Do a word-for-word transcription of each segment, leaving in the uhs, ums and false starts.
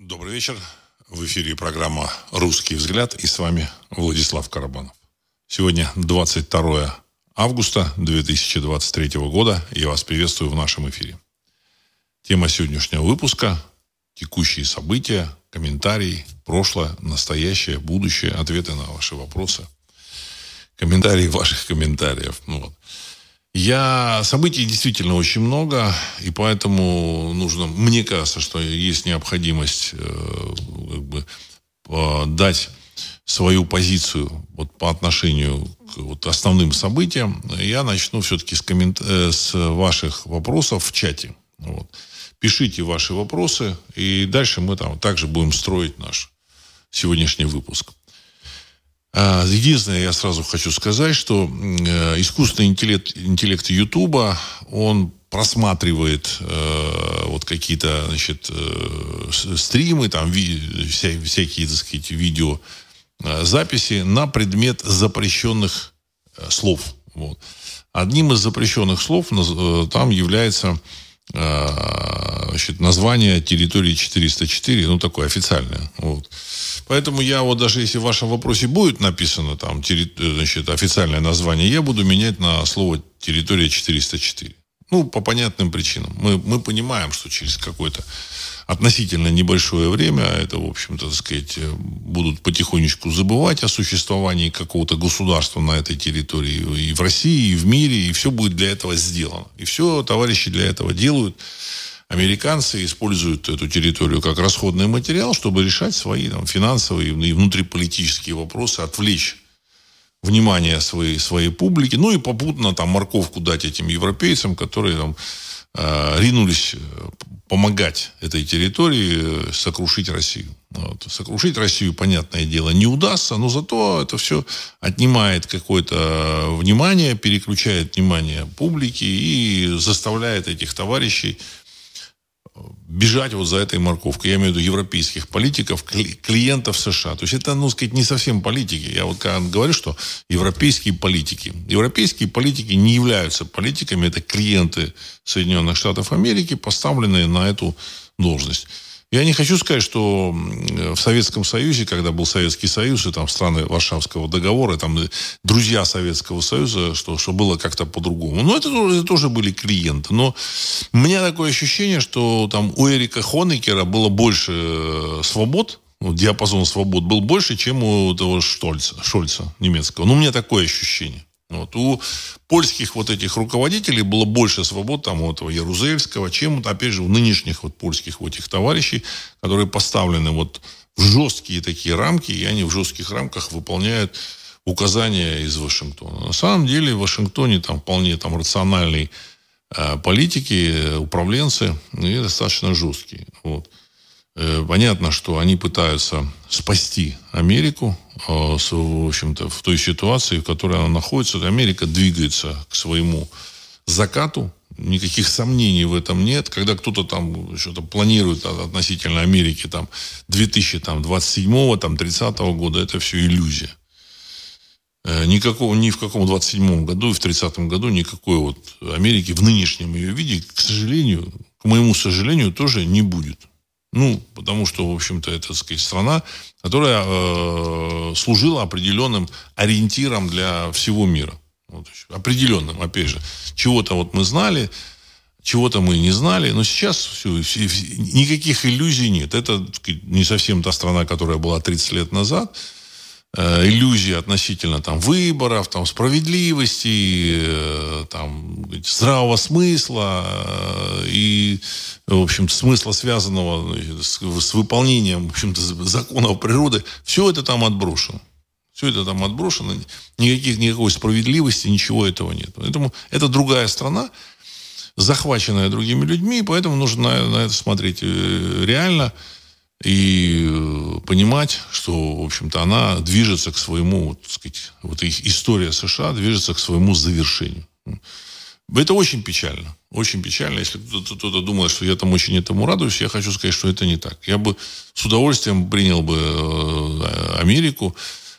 Добрый вечер. В эфире программа «Русский взгляд» и с вами Владислав Карабанов. Сегодня двадцать второе августа две тысячи двадцать третьего года. Я вас приветствую в нашем эфире. Тема сегодняшнего выпуска – текущие события, комментарии, прошлое, настоящее, будущее, ответы на ваши вопросы, комментарии ваших комментариев. Ну, вот. Я... Событий действительно очень много, и поэтому нужно... Мне кажется, что есть необходимость э, как бы, э, дать свою позицию вот, по отношению к вот, основным событиям. Я начну все-таки с, коммент... э, с ваших вопросов в чате. Вот. Пишите ваши вопросы, и дальше мы там также будем строить наш сегодняшний выпуск. Единственное, я сразу хочу сказать, что искусственный интеллект, интеллект Ютуба, он просматривает э, вот какие-то, значит, э, стримы, там ви, вся, всякие, так сказать, видеозаписи на предмет запрещенных слов. Вот. Одним из запрещенных слов там является э, значит, название территории четыреста четыре, ну, такое официальное, вот. Поэтому я вот даже если в вашем вопросе будет написано там, значит, официальное название, я буду менять на слово территория четыреста четыре. Ну, по понятным причинам. Мы, мы понимаем, что через какое-то относительно небольшое время это, в общем-то, так сказать, будут потихонечку забывать о существовании какого-то государства на этой территории и в России, и в мире, и все будет для этого сделано. И все товарищи для этого делают. Американцы используют эту территорию как расходный материал, чтобы решать свои там, финансовые и внутриполитические вопросы, отвлечь внимание своей, своей публики, ну и попутно там, морковку дать этим европейцам, которые там, э, ринулись помогать этой территории сокрушить Россию. Вот. Сокрушить Россию, понятное дело, не удастся, но зато это все отнимает какое-то внимание, переключает внимание публики и заставляет этих товарищей бежать вот за этой морковкой. Я имею в виду европейских политиков, клиентов США. То есть это, ну, сказать, не совсем политики. Я вот когда говорю, что европейские политики. Европейские политики не являются политиками. Это клиенты Соединенных Штатов Америки, поставленные на эту должность. Я не хочу сказать, что в Советском Союзе, когда был Советский Союз, и там страны Варшавского договора, и там друзья Советского Союза, что, что было как-то по-другому. Но это, это тоже были клиенты. Но у меня такое ощущение, что там у Эрика Хонекера было больше свобод, диапазон свобод был больше, чем у того Шольца, Шольца немецкого. Ну, у меня такое ощущение. Вот. У польских вот этих руководителей было больше свобод там, у этого Ярузельского, чем, опять же, у нынешних вот, польских вот этих товарищей, которые поставлены вот в жесткие такие рамки, и они в жестких рамках выполняют указания из Вашингтона. На самом деле в Вашингтоне там вполне там, рациональные э, политики, управленцы, и достаточно жесткие. Вот. Э, понятно, что они пытаются спасти Америку, в общем-то, в той ситуации, в которой она находится. Америка двигается к своему закату. Никаких сомнений в этом нет. Когда кто-то там что-то планирует относительно Америки там, две тысячи двадцать седьмого, тридцатого года, это все иллюзия. Никакого, ни в каком двадцать седьмом году, и в тридцатом году никакой вот Америки в нынешнем ее виде, к сожалению, к моему сожалению, тоже не будет. Ну, потому что, в общем-то, это, так сказать, страна, которая э, служила определенным ориентиром для всего мира. Вот, определенным, опять же. Чего-то вот мы знали, чего-то мы не знали. Но сейчас все, все, никаких иллюзий нет. Это, так сказать, не совсем та страна, которая была тридцать лет назад. Э, иллюзии относительно там, выборов, там, справедливости, э, там, здравого смысла э, и... в общем-то, смысла, связанного с выполнением, в общем-то, законов природы, все это там отброшено. Все это там отброшено. Никаких, никакой справедливости, ничего этого нет. Поэтому это другая страна, захваченная другими людьми, поэтому нужно на, на это смотреть реально и понимать, что, в общем-то, она движется к своему, вот, так сказать, вот история США движется к своему завершению. Это очень печально. Очень печально. Если кто-то думает, что я там очень этому радуюсь, я хочу сказать, что это не так. Я бы с удовольствием принял бы Америку,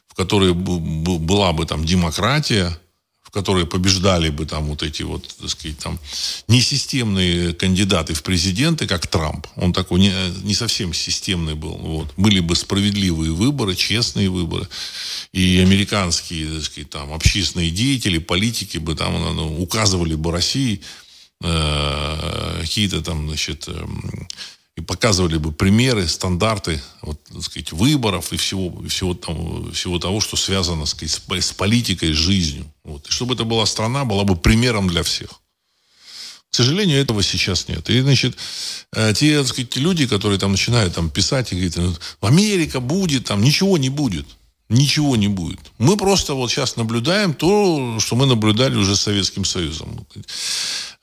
в которой была бы там демократия, в которые побеждали бы там вот эти вот, так сказать, там несистемные кандидаты в президенты, как Трамп, он такой не, не совсем системный был, вот, были бы справедливые выборы, честные выборы, и американские, так сказать, там общественные деятели, политики бы там ну, указывали бы России э, какие-то там, значит, э, и показывали бы примеры, стандарты вот, так сказать, выборов и всего, и всего, там, всего того, что связано, так сказать, с, с политикой, с жизнью. Вот. И чтобы это была страна, была бы примером для всех. К сожалению, этого сейчас нет. И, значит, те, так сказать, люди, которые там начинают там, писать и говорят, Америка будет, там ничего не будет. Ничего не будет. Мы просто вот сейчас наблюдаем то, что мы наблюдали уже с Советским Союзом.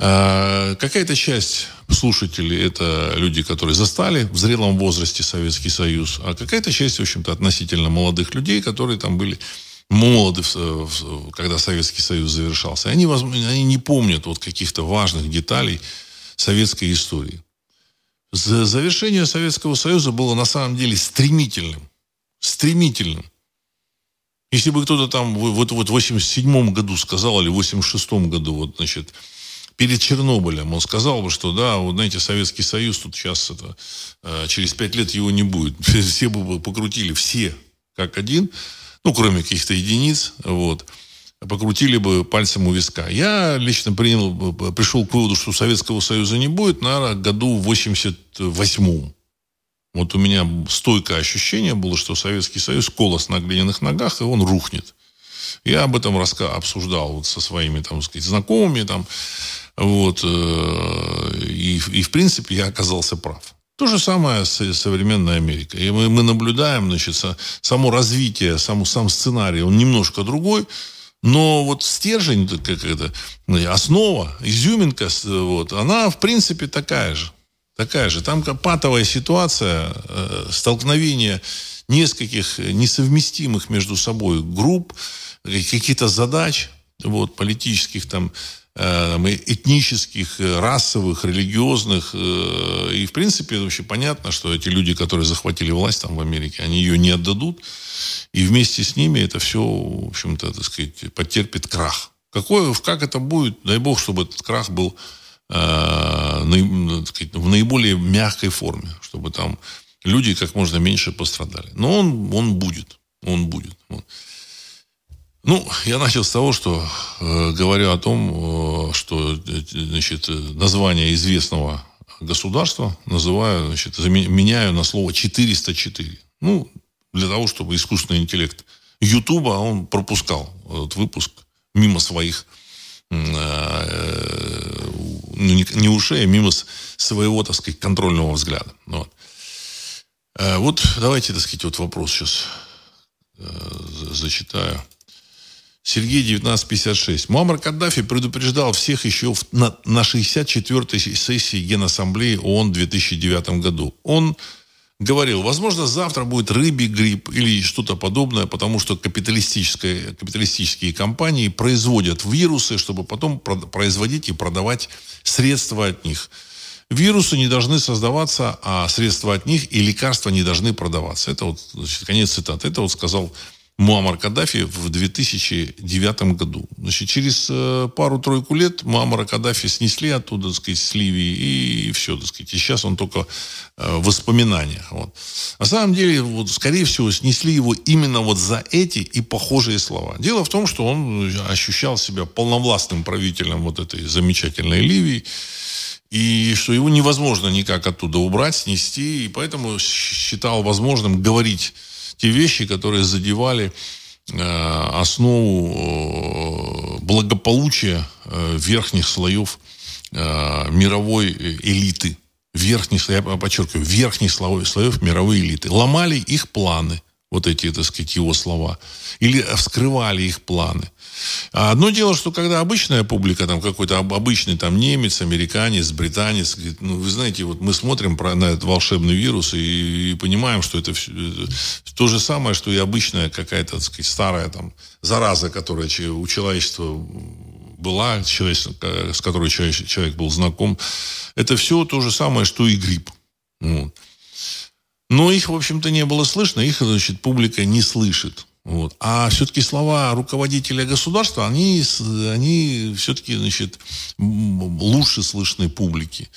Какая-то часть слушателей – это люди, которые застали в зрелом возрасте Советский Союз, а какая-то часть, в общем-то, относительно молодых людей, которые там были молоды, когда Советский Союз завершался. Они, они не помнят вот каких-то важных деталей советской истории. Завершение Советского Союза было на самом деле стремительным. Стремительным. Если бы кто-то там вот, вот в восемьдесят седьмом году сказал, или в восемьдесят шестом году, вот, значит, перед Чернобылем, он сказал бы, что, да, вот, знаете, Советский Союз тут сейчас, это, через пять лет его не будет. Все бы покрутили, все как один, ну, кроме каких-то единиц, вот, покрутили бы пальцем у виска. Я лично принял, пришел к выводу, что Советского Союза не будет, наверное, году в восемьдесят восьмом. Вот у меня стойкое ощущение было, что Советский Союз колос на глиняных ногах, и он рухнет. Я об этом раска- обсуждал вот со своими, там, сказать, знакомыми, там, вот, и, и, в принципе, я оказался прав. То же самое с современной Америкой. И мы, мы наблюдаем, значит, само развитие, сам, сам сценарий, он немножко другой, но вот стержень, как это, основа, изюминка, вот, она, в принципе, такая же. Такая же. Там патовая ситуация, столкновение нескольких несовместимых между собой групп, каких-то задач вот, политических, там, этнических, расовых, религиозных. И, в принципе, вообще понятно, что эти люди, которые захватили власть там, в Америке, они ее не отдадут. И вместе с ними это все, в общем-то, так сказать, потерпит крах. Какой, как это будет? Дай бог, чтобы этот крах был в наиболее мягкой форме, чтобы там люди как можно меньше пострадали. Но он, он будет. Он будет. Вот. Ну, я начал с того, что э, говорю о том, э, что значит, название известного государства называю, значит, меняю на слово четыреста четыре. Ну, для того, чтобы искусственный интеллект Ютуба, он пропускал этот выпуск мимо своих не ушей, а мимо своего, так сказать, контрольного взгляда. Вот, вот давайте, так сказать, вот вопрос сейчас зачитаю. Сергей, девятнадцать пятьдесят шесть. Муаммар Каддафи предупреждал всех еще на шестьдесят четвёртой сессии Генассамблеи ООН в две тысячи девятом году. Он говорил, возможно, завтра будет рыбий грипп или что-то подобное, потому что капиталистические, капиталистические компании производят вирусы, чтобы потом производить и продавать средства от них. Вирусы не должны создаваться, а средства от них и лекарства не должны продаваться. Это вот, значит, конец цитаты. Это вот сказал Муаммар Каддафи в две тысячи девятом году. Значит, через пару-тройку лет Муаммара Каддафи снесли оттуда, так сказать, с Ливии, и все, так сказать. И сейчас он только в воспоминаниях. Вот. На самом деле, вот, скорее всего, снесли его именно вот за эти и похожие слова. Дело в том, что он ощущал себя полновластным правителем вот этой замечательной Ливии. И что его невозможно никак оттуда убрать, снести. И поэтому считал возможным говорить те вещи, которые задевали э, основу э, благополучия э, верхних слоев э, мировой элиты. Верхних, я подчеркиваю, верхних слоев, слоев мировой элиты. Ломали их планы, вот эти, так сказать, его слова. Или вскрывали их планы. Одно дело, что когда обычная публика, там какой-то обычный там, немец, американец, британец, говорит, ну, вы знаете, вот мы смотрим про, на этот волшебный вирус и, и понимаем, что это, все, это то же самое, что и обычная какая-то, так сказать, старая там, зараза, которая у человечества была, человек, с которой человек, человек был знаком. Это все то же самое, что и грипп. Вот. Но их, в общем-то, не было слышно, их, значит, публика не слышит. Вот. А все-таки слова руководителя государства, они, они все-таки, значит, лучше слышны публике.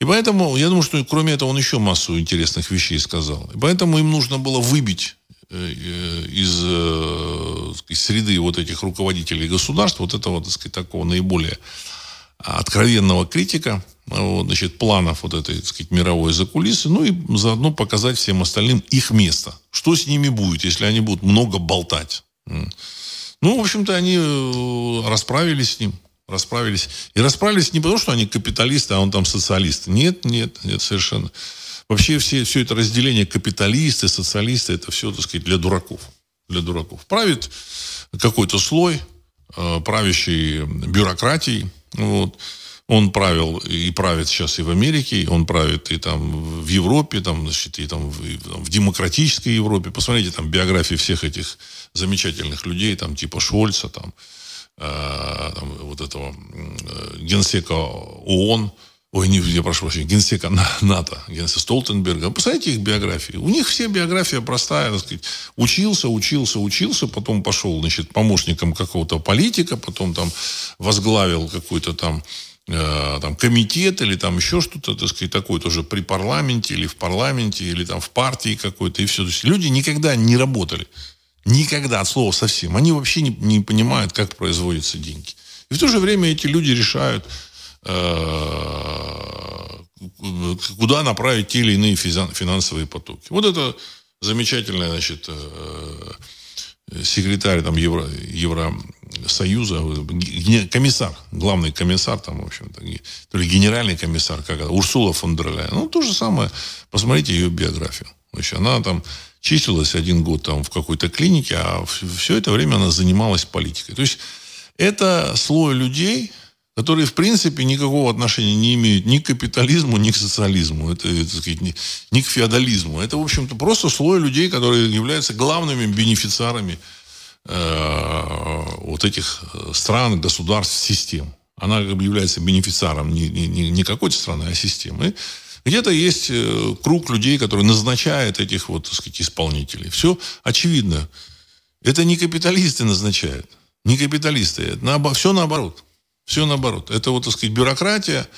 И поэтому, я думаю, что кроме этого он еще массу интересных вещей сказал. И поэтому им нужно было выбить из, из среды вот этих руководителей государств вот этого, так сказать, такого наиболее откровенного критика, вот, значит, планов вот этой, так сказать, мировой закулисы, ну и заодно показать всем остальным их место. Что с ними будет, если они будут много болтать? Ну, в общем-то, они расправились с ним. Расправились. И расправились не потому, что они капиталисты, а он там социалист. Нет, нет, нет, совершенно. Вообще все, все это разделение капиталисты, социалисты, это все, так сказать, для дураков. Для дураков. Правит какой-то слой, правящий бюрократией. Вот. Он правил и правит сейчас и в Америке, он правит и там в Европе, там, значит, и там в, и в демократической Европе. Посмотрите там биографии всех этих замечательных людей, там, типа Шольца, там, э, там вот этого э, генсека ООН, ой, не, я прошу прощения, генсека НАТО, генсека Столтенберга. Посмотрите их биографии. У них все биография простая, так сказать. Учился, учился, учился, потом пошел, значит, помощником какого-то политика, потом там возглавил какой-то там, э, там комитет или там еще что-то, так сказать, такое тоже при парламенте или в парламенте, или там в партии какой-то, и все. То есть люди никогда не работали. Никогда, от слова совсем. Они вообще не, не понимают, как производятся деньги. И в то же время эти люди решают, куда направить те или иные финансовые потоки. Вот это замечательный, значит, секретарь там, Евро, Евросоюза, комиссар, главный комиссар, там, в общем-то, то ли генеральный комиссар, как это, Урсула фон дер Ляй. Ну, то же самое. Посмотрите ее биографию. Значит, она там числилась один год там, в какой-то клинике, а все это время она занималась политикой. То есть это слой людей, которые, в принципе, никакого отношения не имеют ни к капитализму, ни к социализму, это, так сказать, ни, ни к феодализму. Это, в общем-то, просто слой людей, которые являются главными бенефициарами э, вот этих стран, государств, систем. Она как бы является бенефициаром не, не, не какой-то страны, а системы. Где-то есть круг людей, которые назначают этих вот, так сказать, исполнителей. Все очевидно. Это не капиталисты назначают. Не капиталисты. Все наоборот. Все наоборот. Это, вот, так сказать, бюрократия,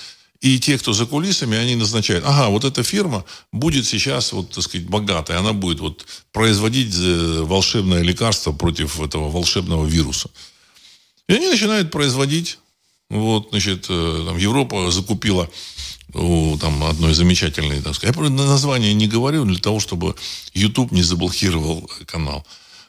и те, кто за кулисами, они назначают. Ага, вот эта фирма будет сейчас, вот, так сказать, богатой. Она будет вот, производить волшебное лекарство против этого волшебного вируса. И они начинают производить. Вот, значит, там, Европа закупила у, там, одной замечательной... Так сказать, я название не говорю для того, чтобы YouTube не заблокировал канал.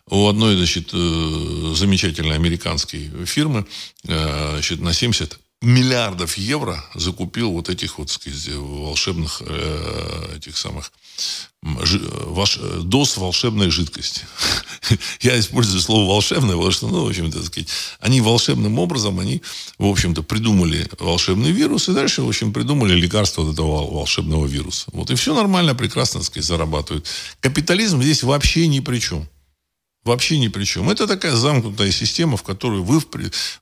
У одной, значит, замечательной американской фирмы, значит, на семьдесят миллиардов евро закупил вот этих вот, так сказать, волшебных этих самых доз волшебной жидкости. Я использую слово волшебное, потому что, ну, в общем-то, так сказать, они волшебным образом, они, в общем-то, придумали волшебный вирус и дальше, в общем, придумали лекарство от этого волшебного вируса. Вот и все нормально, прекрасно, так сказать, зарабатывают. Капитализм здесь вообще ни при чем. Вообще ни при чем. Это такая замкнутая система, в которую вы,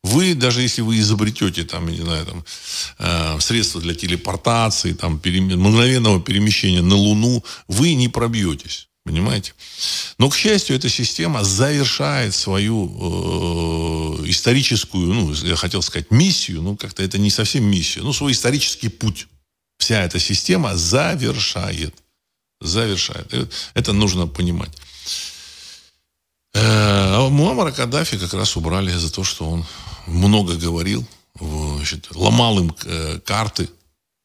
вы даже если вы изобретете там, не знаю, там, э, средства для телепортации, там, перем... мгновенного перемещения на Луну, вы не пробьетесь. Понимаете? Но, к счастью, эта система завершает свою э, историческую, ну, я хотел сказать, миссию, но как-то это не совсем миссия, но свой исторический путь. Вся эта система завершает. Завершает. Это нужно понимать. А Муаммара Каддафи как раз убрали за то, что он много говорил, значит, ломал им карты.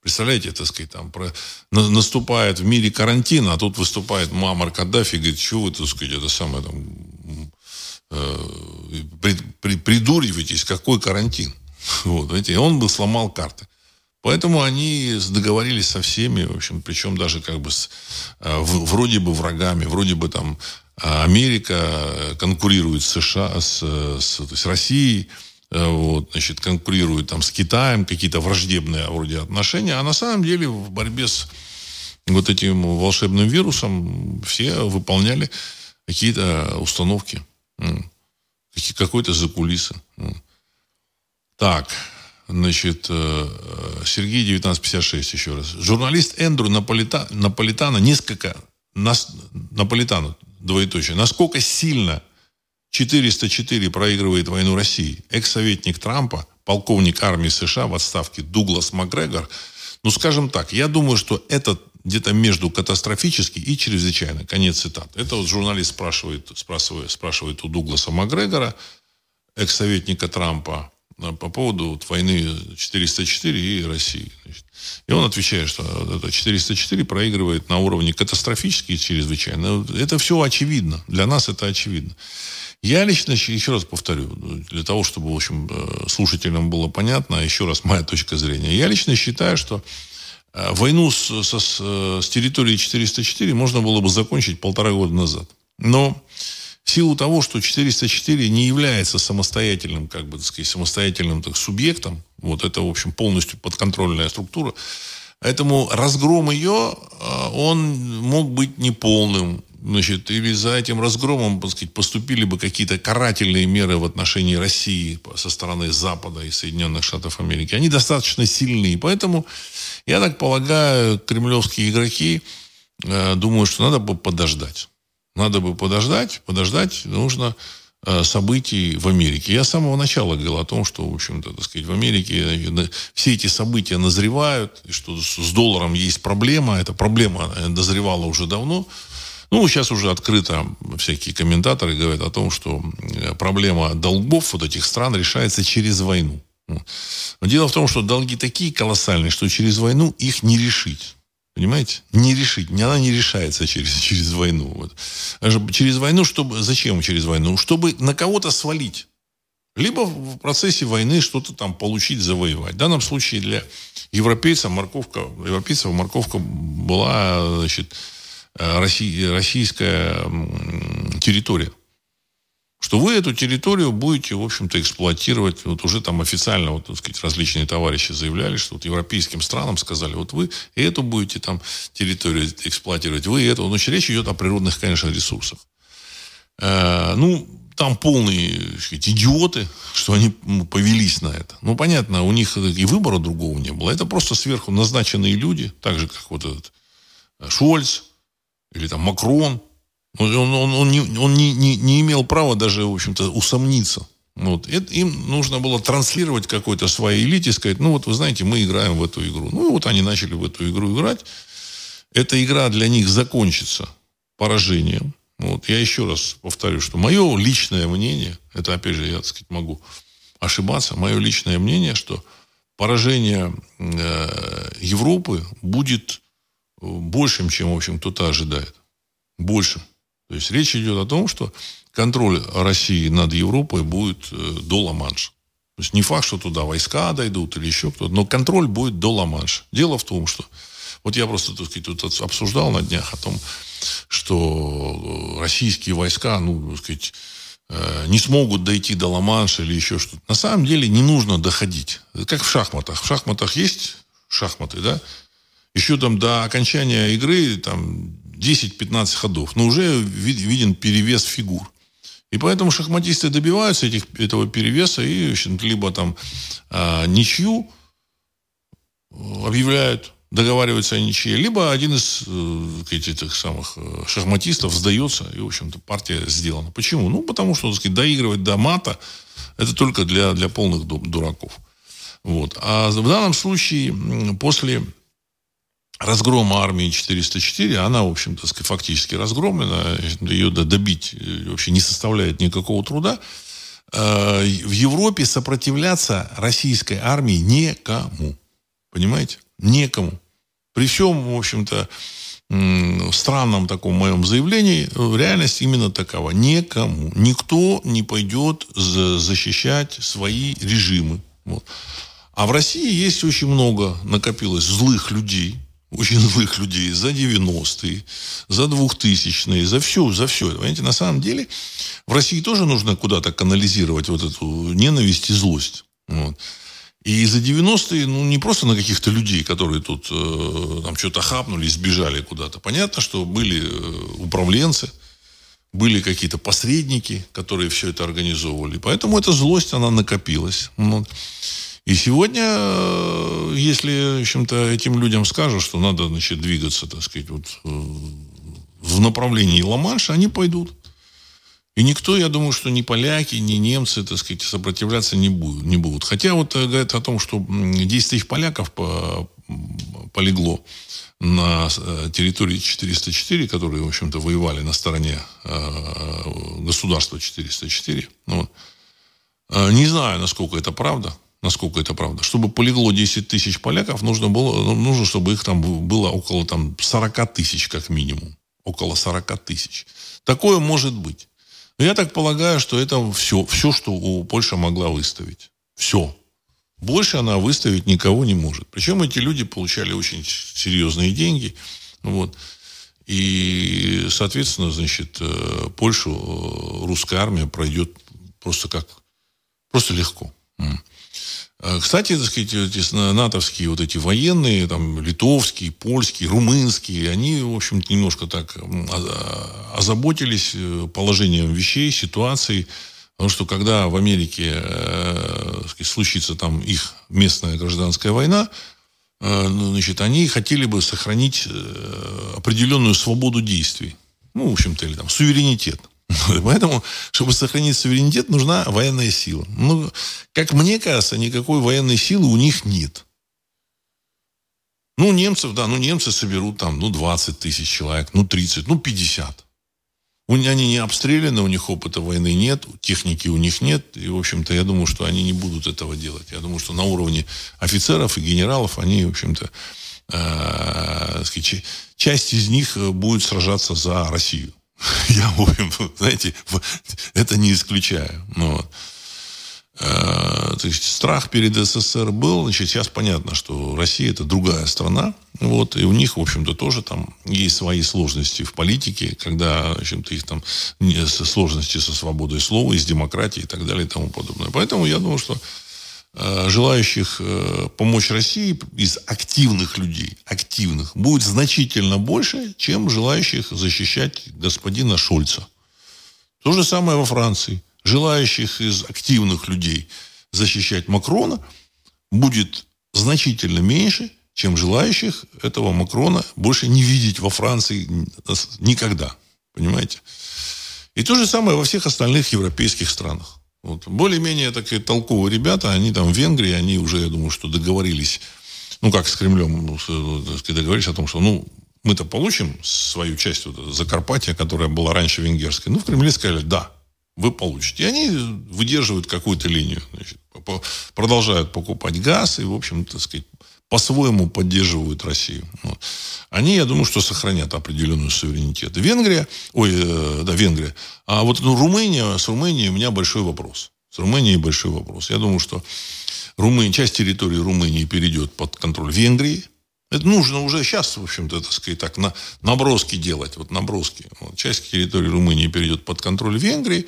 Представляете, так сказать, там про... наступает в мире карантин, а тут выступает Муаммар Каддафи и говорит, что вы, так сказать, это самое там э, при, при, придуриваетесь, какой карантин. Вот, знаете, и он бы сломал карты. Поэтому они договорились со всеми, в общем, причем даже как бы с, э, в, вроде бы врагами, вроде бы там Америка конкурирует с США, с, с, с Россией, вот, значит, конкурирует там, с Китаем, какие-то враждебные вроде отношения. А на самом деле в борьбе с вот этим волшебным вирусом все выполняли какие-то установки, какой-то закулисы. Так, значит, Сергей девятнадцать пятьдесят шесть еще раз. Журналист Эндрю Наполита, Наполитано несколько... Наполитано, двоеточие. Насколько сильно четыреста четыре проигрывает войну России. Экс-советник Трампа, полковник армии США в отставке Дуглас Макгрегор, ну, скажем так, я думаю, что это где-то между катастрофически и чрезвычайно. Конец цитаты. Это вот журналист спрашивает, спрашивает, спрашивает у Дугласа Макгрегора, экс-советника Трампа, по поводу вот войны четыреста четыре и России. И он отвечает, что это четыреста четыре проигрывает на уровне катастрофически и чрезвычайно. Это все очевидно. Для нас это очевидно. Я лично, еще раз повторю, для того, чтобы, в общем, слушателям было понятно, еще раз моя точка зрения. Я лично считаю, что войну с, со, с территории четыреста четыре можно было бы закончить полтора года назад. Но в силу того, что четыреста четыре не является самостоятельным, как бы, так сказать, самостоятельным так, субъектом, вот это, в общем, полностью подконтрольная структура, поэтому разгром ее, он мог быть неполным. Значит, или за этим разгромом, так сказать, поступили бы какие-то карательные меры в отношении России со стороны Запада и Соединенных Штатов Америки. Они достаточно сильны. Поэтому, я так полагаю, кремлевские игроки э, думают, что надо бы подождать. Надо бы подождать, подождать нужно э, событий в Америке. Я с самого начала говорил о том, что, в общем-то, так сказать, в Америке все эти события назревают, и что с долларом есть проблема. Эта проблема дозревала уже давно. Ну, сейчас уже открыто всякие комментаторы говорят о том, что проблема долгов вот этих стран решается через войну. Но дело в том, что долги такие колоссальные, что через войну их не решить. Понимаете? Не решить. Она не решается через, через войну. Вот. Через войну, чтобы... Зачем через войну? Чтобы на кого-то свалить. Либо в процессе войны что-то там получить, завоевать. В данном случае для европейцев морковка, европейцев морковка была, значит... российская территория. Что вы эту территорию будете, в общем-то, эксплуатировать. Вот уже там официально, вот, так сказать, различные товарищи заявляли, что вот европейским странам сказали, вот вы эту будете там территорию эксплуатировать, вы эту. Но речь идет о природных, конечно, ресурсах. Ну, там полные, так сказать, идиоты, что они повелись на это. Ну, понятно, у них и выбора другого не было. Это просто сверху назначенные люди, так же, как вот этот Шольц, или там Макрон, он, он, он, он, не, он не, не, не имел права даже, в общем-то, усомниться. Вот. Это, им нужно было транслировать какой-то своей элите и сказать, ну вот вы знаете, мы играем в эту игру. Ну и вот они начали в эту игру играть. Эта игра для них закончится поражением. Вот. Я еще раз повторю, что мое личное мнение, это опять же я, так сказать, могу ошибаться, мое личное мнение, что поражение э, Европы будет... большим, чем, в общем, кто-то ожидает. Больше. То есть речь идет о том, что контроль России над Европой будет до Ла-Манша. То есть не факт, что туда войска дойдут или еще кто-то, но контроль будет до Ла-Манша. Дело в том, что... Вот я просто, так сказать, тут обсуждал на днях о том, что российские войска, ну, так сказать, не смогут дойти до Ла-Манша или еще что-то. На самом деле не нужно доходить. Это как в шахматах. В шахматах есть шахматы, да? Еще там до окончания игры там, десять-пятнадцать ходов. Но уже виден перевес фигур. И поэтому шахматисты добиваются этих, этого перевеса. И, в общем, либо там а, ничью объявляют, договариваются о ничье. Либо один из э, этих самых шахматистов сдается. И, в общем-то, партия сделана. Почему? Ну, потому что, так сказать, доигрывать до мата это только для, для полных дураков. Вот. А в данном случае после... разгрома армии четыреста четыре, она, в общем-то, фактически разгромлена, ее добить вообще не составляет никакого труда. В Европе сопротивляться российской армии некому. Понимаете? Некому. При всем, в общем-то, странном таком моем заявлении, реальность именно такова. Некому. Никто не пойдет защищать свои режимы. Вот. А в России есть очень много, накопилось злых людей, очень злых людей за девяностые, за двухтысячные, за все, за все. Понимаете, на самом деле в России тоже нужно куда-то канализировать вот эту ненависть и злость. Вот. И за девяностые, ну, не просто на каких-то людей, которые тут э, там что-то хапнули, сбежали куда-то. Понятно, что были управленцы, были какие-то посредники, которые все это организовывали. Поэтому эта злость, она накопилась. Вот. И сегодня, если, в общем-то, этим людям скажут, что надо, значит, двигаться, так сказать, вот, в направлении Ла-Манша, они пойдут. И никто, я думаю, что ни поляки, ни немцы, так сказать, сопротивляться не будут. Не будут. Хотя вот говорят о том, что десять тысяч поляков полегло на территории четыреста четыре, которые, в общем-то, воевали на стороне государства четыреста четыре. Вот. Не знаю, насколько это правда. Насколько это правда. Чтобы полегло десять тысяч поляков, нужно, было, нужно, чтобы их там было около там, сорок тысяч, как минимум. Около сорок тысяч. Такое может быть. Но я так полагаю, что это все, все, что Польша могла выставить. Все. Больше она выставить никого не может. Причем эти люди получали очень серьезные деньги. Вот. И, соответственно, значит, Польшу русская армия пройдет просто как... Просто легко. Кстати, так сказать, эти натовские вот эти военные, там, литовские, польские, румынские, они, в общем-то, немножко так озаботились положением вещей, ситуацией. Потому что, когда в Америке так сказать, случится там их местная гражданская война, значит, они хотели бы сохранить определенную свободу действий. Ну, в общем-то, или там суверенитет. Поэтому, чтобы сохранить суверенитет, нужна военная сила. Ну, как мне кажется, никакой военной силы у них нет. Ну, немцев, да, ну, немцы соберут там, ну, двадцать тысяч человек, ну, тридцать, ну, пятьдесят. Они не обстреляны, у них опыта войны нет, техники у них нет. И, в общем-то, я думаю, что они не будут этого делать. Я думаю, что на уровне офицеров и генералов они, в общем-то, часть из них будет сражаться за Россию. Я, в общем, знаете, это не исключаю. Ну, вот. э, то есть страх перед СССР был. Значит, сейчас понятно, что Россия – это другая страна. Вот, и у них, в общем-то, тоже там есть свои сложности в политике, когда, в общем-то, их там сложности со свободой слова, с демократией и так далее и тому подобное. Поэтому я думаю, что э, желающих э, помочь России из активных людей, активных, будет значительно больше, чем желающих защищать господина Шольца. То же самое во Франции. Желающих из активных людей защищать Макрона будет значительно меньше, чем желающих этого Макрона больше не видеть во Франции никогда. Понимаете? И то же самое во всех остальных европейских странах. Вот. Более-менее такие толковые ребята, они там в Венгрии, они уже, я думаю, что договорились, ну, как с Кремлем, договорились о том, что, ну, мы-то получим свою часть вот, Закарпатья, которая была раньше венгерской. Ну, в Кремле сказали, да, вы получите. И они выдерживают какую-то линию. Значит, продолжают покупать газ и, в общем, так сказать, по-своему поддерживают Россию. Вот. Они, я думаю, что сохранят определенную суверенитет. Венгрия, ой, да, Венгрия. А вот ну, Румыния, с Румынией у меня большой вопрос. С Румынией большой вопрос. Я думаю, что Румыния, часть территории Румынии перейдет под контроль Венгрии. Это нужно уже сейчас, в общем-то, так сказать, так, на, наброски делать. Вот наброски. Вот, часть территории Румынии перейдет под контроль Венгрии,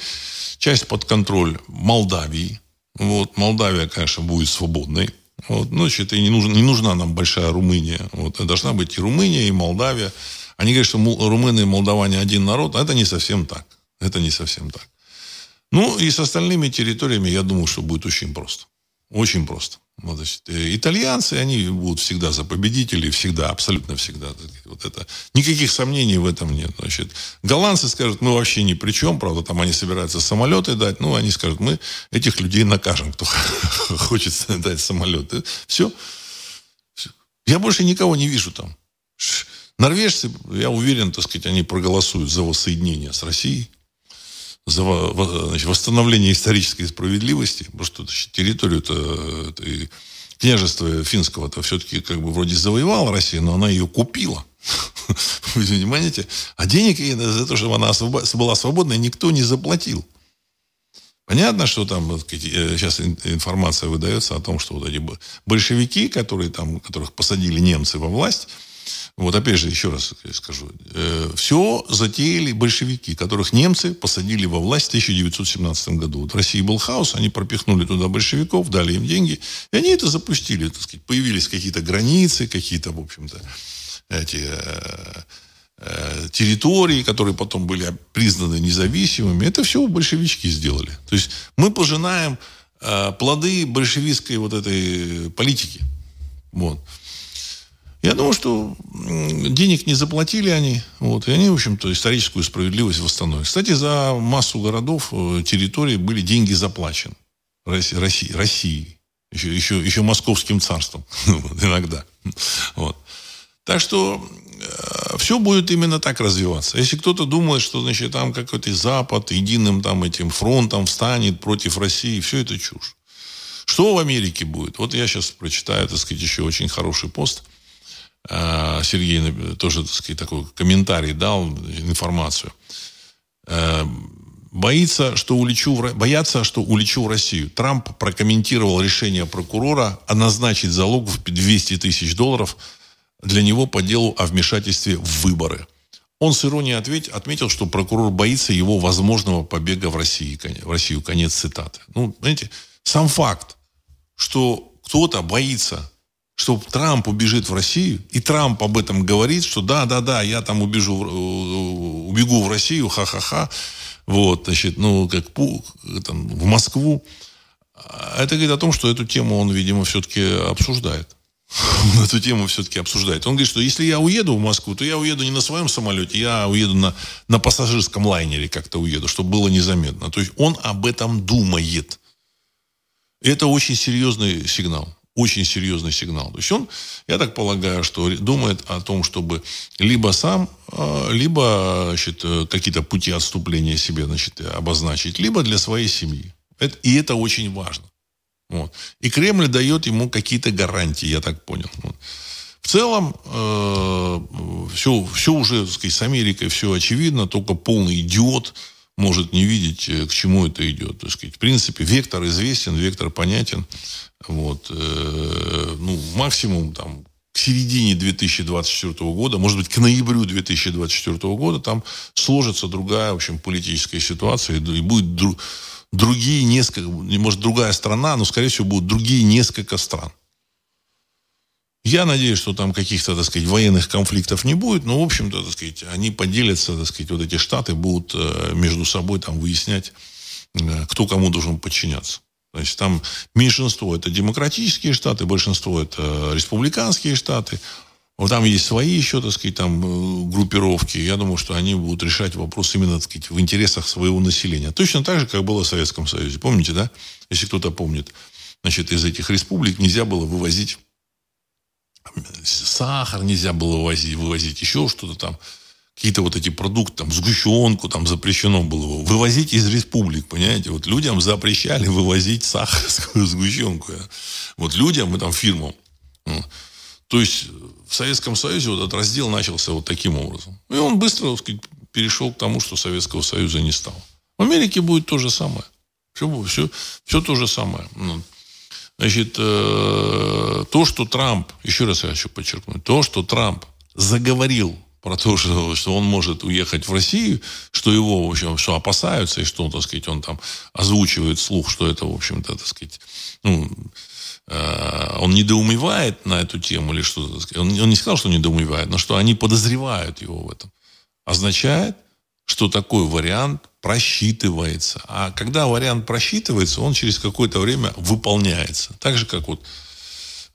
часть под контроль Молдавии. Вот, Молдавия, конечно, будет свободной. Вот, значит, и не нужна, не нужна нам большая Румыния. Вот, должна быть и Румыния, и Молдавия. Они говорят, что румыны и молдаване один народ. А это не совсем так. Это не совсем так. Ну, и с остальными территориями, я думаю, что будет очень просто. Очень просто. Вот, значит, итальянцы, они будут всегда за победителей. Всегда, абсолютно всегда. Вот это. Никаких сомнений в этом нет. Значит, голландцы скажут, мы вообще ни при чем. Правда, там они собираются самолеты дать. Ну, они скажут, мы этих людей накажем, кто хочет дать самолеты. Все. Я больше никого не вижу там. Норвежцы, я уверен, так сказать, они проголосуют за воссоединение с Россией. За значит, восстановление исторической справедливости, потому что значит, территорию-то это, княжество финского-то все-таки как бы вроде завоевала Россия, но она ее купила. Вы понимаете? А денег ей за то, чтобы она была свободной, никто не заплатил. Понятно, что там сейчас информация выдается о том, что вот эти большевики, которые там, которых посадили немцы во власть, вот опять же, еще раз скажу. Э, все затеяли большевики, которых немцы посадили во власть в тысяча девятьсот семнадцатом году. Вот в России был хаос, они пропихнули туда большевиков, дали им деньги. И они это запустили, так сказать. Появились какие-то границы, какие-то, в общем-то, эти э, э, территории, которые потом были признаны независимыми. Это все большевички сделали. То есть мы пожинаем э, плоды большевистской вот этой политики. Вот. Я думаю, что денег не заплатили они, вот, и они, в общем-то, историческую справедливость восстановят. Кстати, за массу городов, территорий были деньги заплачены России, России еще, еще, еще Московским царством иногда. Вот. Так что э, все будет именно так развиваться. Если кто-то думает, что, значит, там какой-то Запад единым там этим фронтом встанет против России, все это чушь. Что в Америке будет? Вот я сейчас прочитаю, так сказать, еще очень хороший пост. Сергей тоже, так сказать, такой комментарий дал, информацию. Боится, что улечу в... Боятся, что улечу в Россию. Трамп прокомментировал решение прокурора о назначить залог в двести тысяч долларов для него по делу о вмешательстве в выборы. Он с иронией отметил, что прокурор боится его возможного побега в Россию. В Россию. Конец цитаты. Ну, знаете, сам факт, что кто-то боится, что Трамп убежит в Россию, и Трамп об этом говорит, что да-да-да, я там убежу, убегу в Россию, ха-ха-ха, вот, значит, ну, как пух, там, в Москву. Это говорит о том, что эту тему он, видимо, все-таки обсуждает. Он эту тему все-таки обсуждает. Он говорит, что если я уеду в Москву, то я уеду не на своем самолете, я уеду на, на пассажирском лайнере как-то уеду, чтобы было незаметно. То есть он об этом думает. Это очень серьезный сигнал. Очень серьезный сигнал. То есть он, я так полагаю, что думает о том, чтобы либо сам, либо, значит, какие-то пути отступления себе, значит, обозначить, либо для своей семьи. Это, и это очень важно. Вот. И Кремль дает ему какие-то гарантии, я так понял. Вот. В целом, э, все, все уже, так сказать, с Америкой все очевидно, только полный идиот может не видеть, к чему это идет. Так сказать, в принципе, вектор известен, вектор понятен. Вот. Ну, максимум там, к середине две тысячи двадцать четвёртого года, может быть, к ноябрю две тысячи двадцать четвёртого года там сложится другая, в общем, политическая ситуация, и будет дру... другие несколько, может, другая страна, но, скорее всего, будут другие несколько стран. Я надеюсь, что там каких-то, так сказать, военных конфликтов не будет, но, в общем-то, так сказать, они поделятся, так сказать, вот эти штаты будут между собой там выяснять, кто кому должен подчиняться. То есть там меньшинство – это демократические штаты, большинство – это республиканские штаты. Вот там есть свои еще, так сказать, там группировки. Я думаю, что они будут решать вопрос именно, так сказать, в интересах своего населения. Точно так же, как было в Советском Союзе. Помните, да? Если кто-то помнит, значит, из этих республик нельзя было вывозить сахар, нельзя было вывозить, вывозить еще что-то там. Какие-то вот эти продукты, там, сгущенку, там, запрещено было вывозить из республик, понимаете? Вот людям запрещали вывозить сахарскую сгущенку. Вот людям и там фирмам. То есть в Советском Союзе вот этот раздел начался вот таким образом. И он быстро, так сказать, перешел к тому, что Советского Союза не стало. В Америке будет то же самое. Все, все, все то же самое. Значит, то, что Трамп, еще раз я хочу подчеркнуть, то, что Трамп заговорил про то, что, что он может уехать в Россию, что его, в общем, что опасаются, и что, так сказать, он там озвучивает слух, что это, в общем-то, так сказать, ну, э, он недоумевает на эту тему или что-то, так сказать. Он, он не сказал, что недоумевает, но что они подозревают его в этом. Означает, что такой вариант просчитывается. А когда вариант просчитывается, он через какое-то время выполняется. Так же, как вот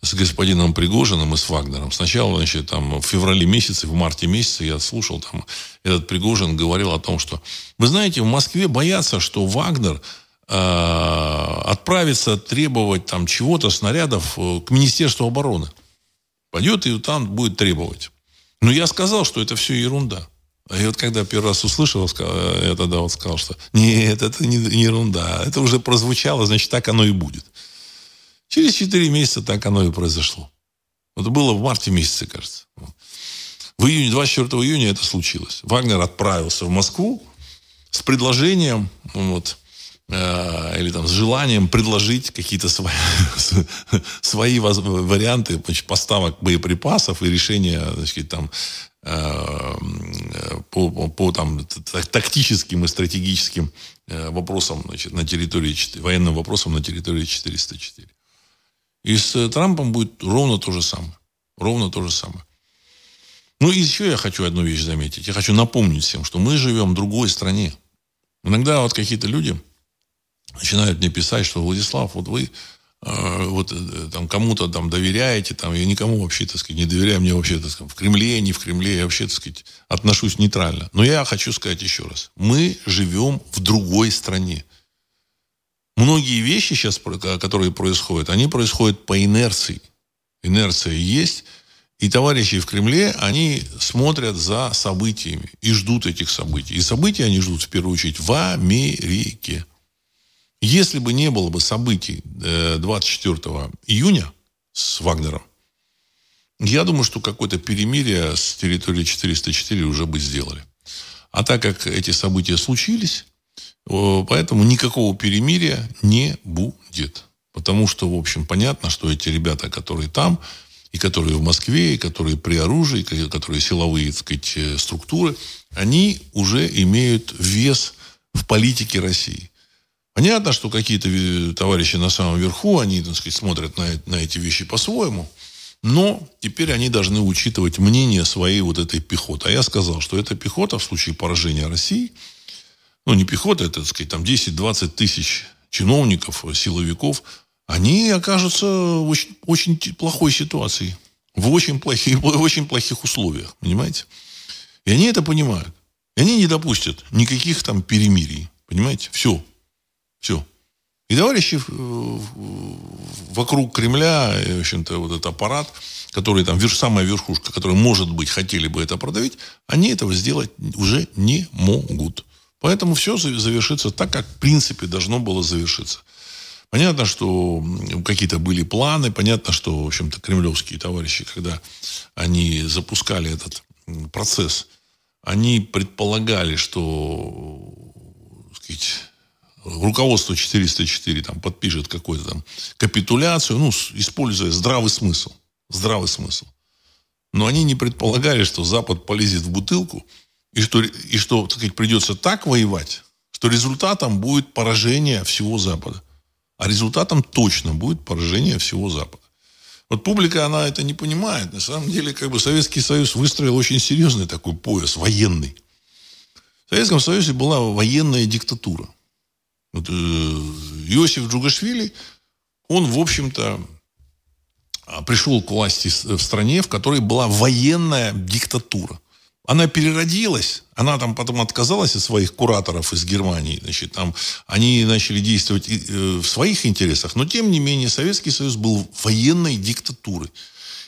с господином Пригожиным и с Вагнером. Сначала, значит, там, в феврале месяце, в марте месяце я слушал, там, этот Пригожин говорил о том, что, вы знаете, в Москве боятся, что Вагнер э, отправится требовать там чего-то, снарядов к Министерству обороны. Пойдет и там будет требовать. Но я сказал, что это все ерунда. И вот когда первый раз услышал, я тогда вот сказал, что нет, это не, не ерунда. Это уже прозвучало, значит, так оно и будет. Через четыре месяца так оно и произошло. Это было в марте месяце, кажется. В июне, двадцать четвёртого июня это случилось. Вагнер отправился в Москву с предложением, вот, э, или там, с желанием предложить какие-то свои, свои варианты, значит, поставок боеприпасов и решения, значит, там, э, по, по, по там, тактическим и стратегическим вопросам, значит, на территории, военным вопросам на территории четыреста четыре. И с Трампом будет ровно то же самое. Ровно то же самое. Ну, и еще я хочу одну вещь заметить. Я хочу напомнить всем, что мы живем в другой стране. Иногда вот какие-то люди начинают мне писать, что, Владислав, вот вы вот там кому-то там доверяете, там, я никому вообще, так сказать, не доверяю, мне вообще, так сказать, в Кремле, не в Кремле, я вообще, так сказать, отношусь нейтрально. Но я хочу сказать еще раз, мы живем в другой стране. Многие вещи сейчас, которые происходят, они происходят по инерции. Инерция есть, и товарищи в Кремле, они смотрят за событиями и ждут этих событий. И события они ждут, в первую очередь, в Америке. Если бы не было бы событий двадцать четвёртого июня с Вагнером, я думаю, что какое-то перемирие с территории четыреста четыре уже бы сделали. А так как эти события случились, поэтому никакого перемирия не будет. Потому что, в общем, понятно, что эти ребята, которые там, и которые в Москве, и которые при оружии, и которые силовые, так сказать, структуры, они уже имеют вес в политике России. Понятно, что какие-то товарищи на самом верху, они, так сказать, смотрят на, на эти вещи по-своему, но теперь они должны учитывать мнение своей вот этой пехоты. А я сказал, что эта пехота в случае поражения России, ну, не пехота, это, так сказать, там десять-двадцать тысяч чиновников, силовиков, они окажутся в очень, очень плохой ситуации, в очень плохих, в очень плохих условиях, понимаете? И они это понимают. И они не допустят никаких там перемирий, понимаете? Все. Все. И товарищи вокруг Кремля, в общем-то, вот этот аппарат, который там, самая верхушка, который, может быть, хотели бы это продавить, они этого сделать уже не могут. Поэтому все завершится так, как, в принципе, должно было завершиться. Понятно, что какие-то были планы, понятно, что, в общем-то, кремлевские товарищи, когда они запускали этот процесс, они предполагали, что, так сказать, руководство четыреста четыре там подпишет какую-то там капитуляцию, ну, используя здравый смысл. Здравый смысл. Но они не предполагали, что Запад полезет в бутылку, и что, и что, так сказать, придется так воевать, что результатом будет поражение всего Запада. А результатом точно будет поражение всего Запада. Вот публика, она это не понимает. На самом деле, как бы Советский Союз выстроил очень серьезный такой пояс военный. В Советском Союзе была военная диктатура. Вот, э, Иосиф Джугашвили, он, в общем-то, пришел к власти в стране, в которой была военная диктатура. Она переродилась, она там потом отказалась от своих кураторов из Германии. Значит, там они начали действовать в своих интересах, но тем не менее Советский Союз был военной диктатурой.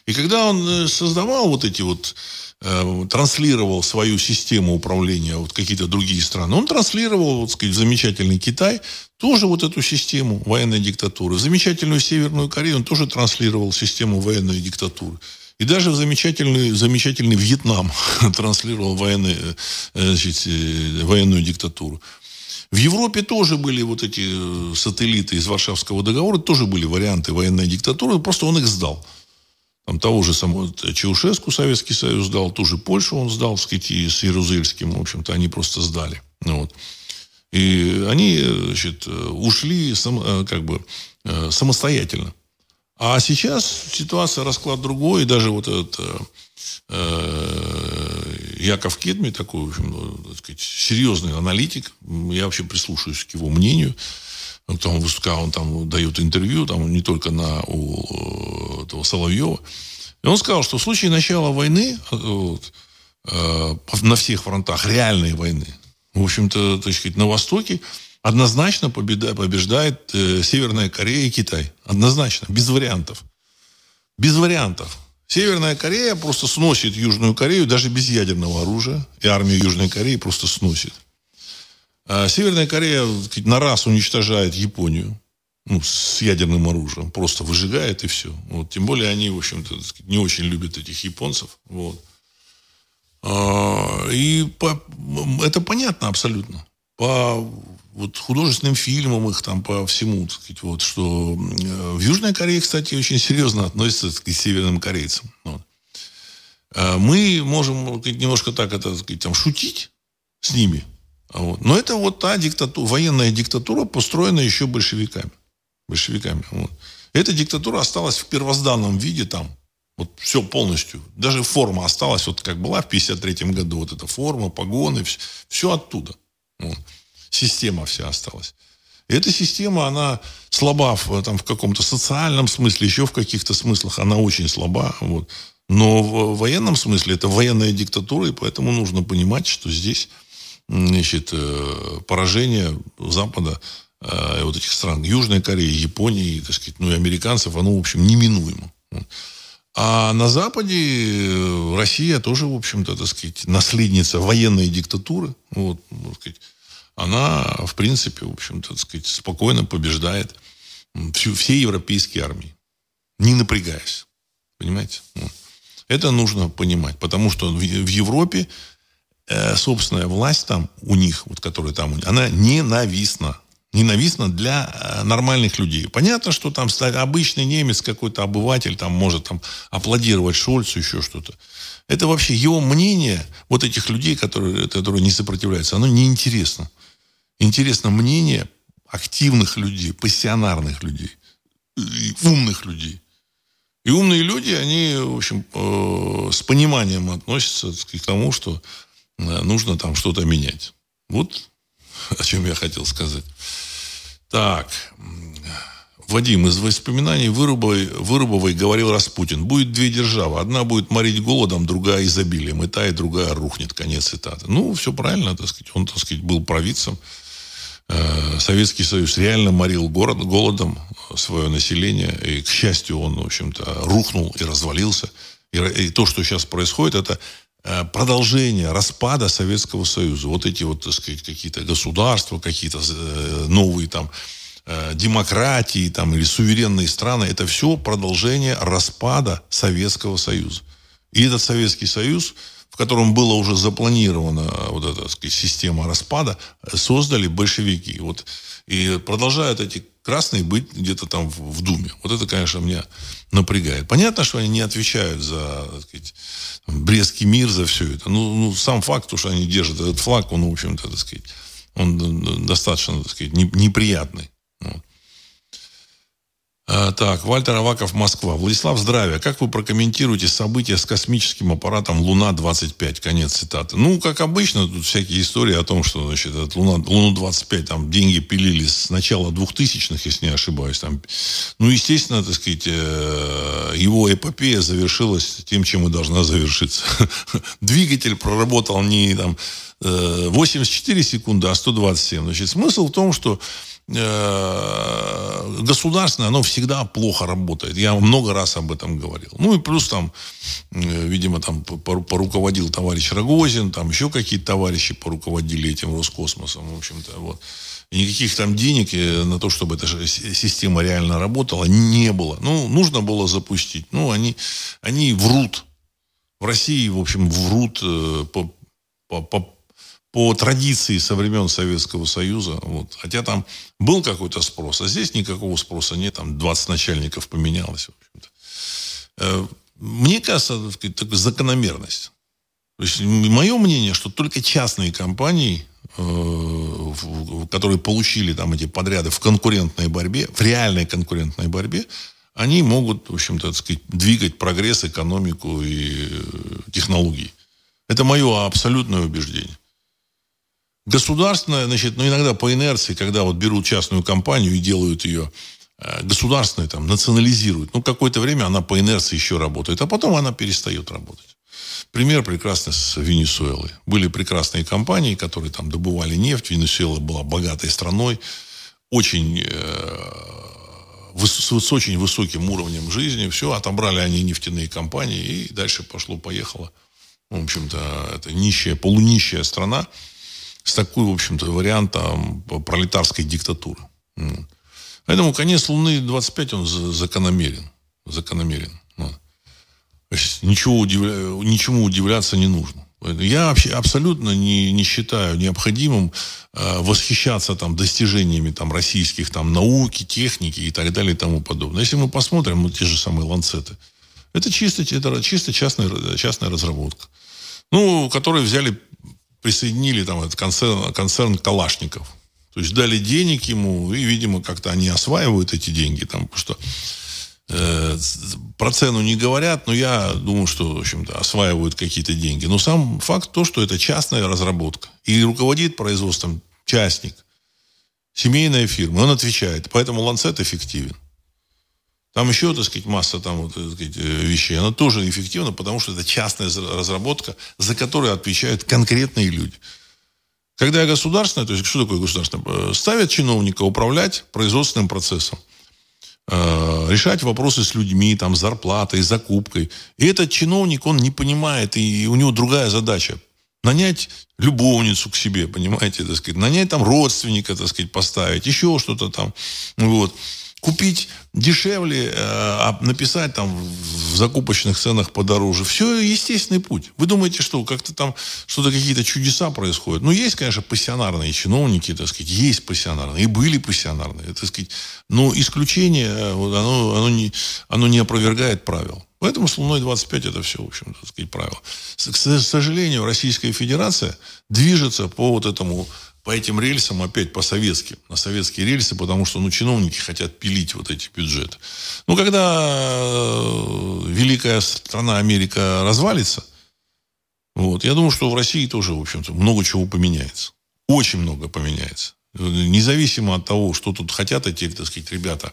И когда он создавал вот эти вот, э, транслировал свою систему управления вот какие-то другие страны, он транслировал, вот, сказать, в замечательный Китай тоже вот эту систему военной диктатуры, в замечательную Северную Корею он тоже транслировал систему военной диктатуры. И даже в замечательный, замечательный Вьетнам транслировал военный, значит, военную диктатуру. В Европе тоже были вот эти сателлиты из Варшавского договора, тоже были варианты военной диктатуры, просто он их сдал. Там того же самого Чаушеску Советский Союз сдал, ту же Польшу он сдал, так сказать, и с Ярузельским, в общем-то, они просто сдали. Вот. И они, значит, ушли сам, как бы, самостоятельно. А сейчас ситуация, расклад другой. И даже вот этот э, Яков Кедми, такой, в общем, так сказать, серьезный аналитик, я вообще прислушиваюсь к его мнению. Он там, он там дает интервью, там не только на у этого Соловьева. И он сказал, что в случае начала войны, вот, э, на всех фронтах, реальной войны, в общем-то, так сказать, на Востоке, однозначно победа, побеждает э, Северная Корея и Китай. Однозначно. Без вариантов. Без вариантов. Северная Корея просто сносит Южную Корею даже без ядерного оружия. И армию Южной Кореи просто сносит. А Северная Корея на раз уничтожает Японию. Ну, с ядерным оружием. Просто выжигает и все. Вот. Тем более они, в общем-то, не очень любят этих японцев. Вот. А, и по... это понятно абсолютно. По... Вот художественным фильмам их там по всему, так сказать, вот, что в Южной Корее, кстати, очень серьезно относятся, так сказать, к северным корейцам. Вот. Мы можем, так сказать, немножко так это, так сказать, там, шутить с ними. Вот. Но это вот та диктатура, военная диктатура, построенная еще большевиками. большевиками вот. Эта диктатура осталась в первозданном виде там. Вот все полностью. Даже форма осталась, вот как была в пятьдесят третьем году. Вот эта форма, погоны, все, все оттуда. Вот. Система вся осталась. Эта система, она слаба в, там, в каком-то социальном смысле, еще в каких-то смыслах она очень слаба. Вот. Но в военном смысле это военная диктатура, и поэтому нужно понимать, что здесь значит, поражение Запада, вот этих стран, Южной Кореи, Японии, так сказать, ну и американцев, оно, в общем, неминуемо. А на Западе Россия тоже, в общем-то, так сказать, наследница военной диктатуры. Вот, так сказать, она, в принципе, в общем-то, так сказать, спокойно побеждает всю, все европейские армии, не напрягаясь. Понимаете? Вот. Это нужно понимать, потому что в, в Европе э, собственная власть там у них, вот, которая там у них, она ненавистна. Ненавистно для нормальных людей. Понятно, что там обычный немец, какой-то обыватель, там может там, аплодировать Шольцу, еще что-то. Это вообще его мнение, вот этих людей, которые, которые не сопротивляются, оно неинтересно. Интересно мнение активных людей, пассионарных людей, умных людей. И умные люди, они, в общем, с пониманием относятся к тому, что нужно там что-то менять. Вот о чем я хотел сказать. Так. Вадим, из воспоминаний Вырубовой, Вырубовой говорил Распутин. Будет две державы. Одна будет морить голодом, другая изобилием. И та, и другая рухнет. Конец цитаты. Ну, все правильно, так сказать. Он, так сказать, был провидцем. Советский Союз реально морил город, голодом свое население. И, к счастью, он, в общем-то, рухнул и развалился. И, и то, что сейчас происходит, это продолжение распада Советского Союза. Вот эти вот, так сказать, какие-то государства, какие-то новые там демократии там, или суверенные страны. Это все продолжение распада Советского Союза. И этот Советский Союз, в котором была уже запланирована вот эта, так сказать, система распада, создали большевики. Вот. И продолжают эти красные быть где-то там в Думе. Вот это, конечно, меня напрягает. Понятно, что они не отвечают за, так сказать, Брестский мир, за все это. Ну, ну, сам факт, что они держат этот флаг, он, в общем-то, так сказать, он достаточно, так сказать, неприятный. Вот. А, так, Вальтер Аваков, Москва. Владислав, здравия. Как вы прокомментируете события с космическим аппаратом Луна двадцать пять? Конец цитаты. Ну, как обычно, тут всякие истории о том, что, значит, от Луна, Луну двадцать пять там деньги пилили с начала двухтысячных, если не ошибаюсь. Там. Ну, естественно, так сказать, его эпопея завершилась тем, чем и должна завершиться. Двигатель проработал не там восемьдесят четыре секунды, а сто двадцать семь. Значит, смысл в том, что государственное, оно всегда плохо работает. Я много раз об этом говорил. Ну и плюс там, видимо, там поруководил товарищ Рогозин, там еще какие-то товарищи поруководили этим Роскосмосом, в общем-то, вот. И никаких там денег на то, чтобы эта система реально работала, не было. Ну, нужно было запустить. Ну, они, они врут. В России, в общем, врут по, по, по по традиции со времен Советского Союза. Вот. Хотя там был какой-то спрос, а здесь никакого спроса нет. Там двадцать начальников поменялось. В общем-то. Мне кажется, это закономерность. То есть, мое мнение, что только частные компании, которые получили там эти подряды в конкурентной борьбе, в реальной конкурентной борьбе, они могут, в общем-то, так сказать, двигать прогресс, экономику и технологии. Это мое абсолютное убеждение. Государственная, значит, ну, иногда по инерции, когда вот берут частную компанию и делают ее государственной, там, национализируют, ну, какое-то время она по инерции еще работает, а потом она перестает работать. Пример прекрасный с Венесуэлой. Были прекрасные компании, которые там добывали нефть. Венесуэла была богатой страной, очень, э, с, с очень высоким уровнем жизни. Все, отобрали они нефтяные компании, и дальше пошло-поехало. В общем-то, это нищая, полунищая страна, с такой, в общем-то, вариантом пролетарской диктатуры. Поэтому конец Луны двадцать пять, он закономерен. Закономерен. То есть ничего удивля... ничему удивляться не нужно. Я вообще абсолютно не, не считаю необходимым э, восхищаться там, достижениями там, российских там, науки, техники и так далее и тому подобное. Если мы посмотрим, ну, те же самые ланцеты, это чисто, это чисто частная, частная разработка. Ну, которые взяли... присоединили там этот концерн, концерн Калашников. То есть дали денег ему, и, видимо, как-то они осваивают эти деньги. Там, потому что э, про цену не говорят, но я думаю, что, в общем-то, осваивают какие-то деньги. Но сам факт то, что это частная разработка. И руководит производством частник. Семейная фирма. Он отвечает. Поэтому Ланцет эффективен. Там еще, так сказать, масса там, вот, так сказать, вещей. Она тоже эффективна, потому что это частная разработка, за которую отвечают конкретные люди. Когда государственное, то есть что такое государственное? Ставят чиновника управлять производственным процессом, решать вопросы с людьми, там, с зарплатой, с закупкой. И этот чиновник, он не понимает, и у него другая задача. Нанять любовницу к себе, понимаете, так сказать. Нанять там родственника, так сказать, поставить, еще что-то там. Вот. Купить дешевле, а написать там в закупочных ценах подороже. Все естественный путь. Вы думаете, что как-то там что-то, какие-то чудеса происходят? Ну, есть, конечно, пассионарные чиновники, так сказать, есть пассионарные, и были пассионарные, так сказать. Но исключение, оно, оно, не, оно не опровергает правил. Поэтому с Луной двадцать пять это все, в общем, так сказать, правило. К сожалению, Российская Федерация движется по вот этому... По этим рельсам опять по-советски. На советские рельсы, потому что ну, чиновники хотят пилить вот эти бюджеты. Ну, когда великая страна Америка развалится, вот, я думаю, что в России тоже, в общем-то, много чего поменяется. Очень много поменяется. Независимо от того, что тут хотят эти, так сказать, ребята,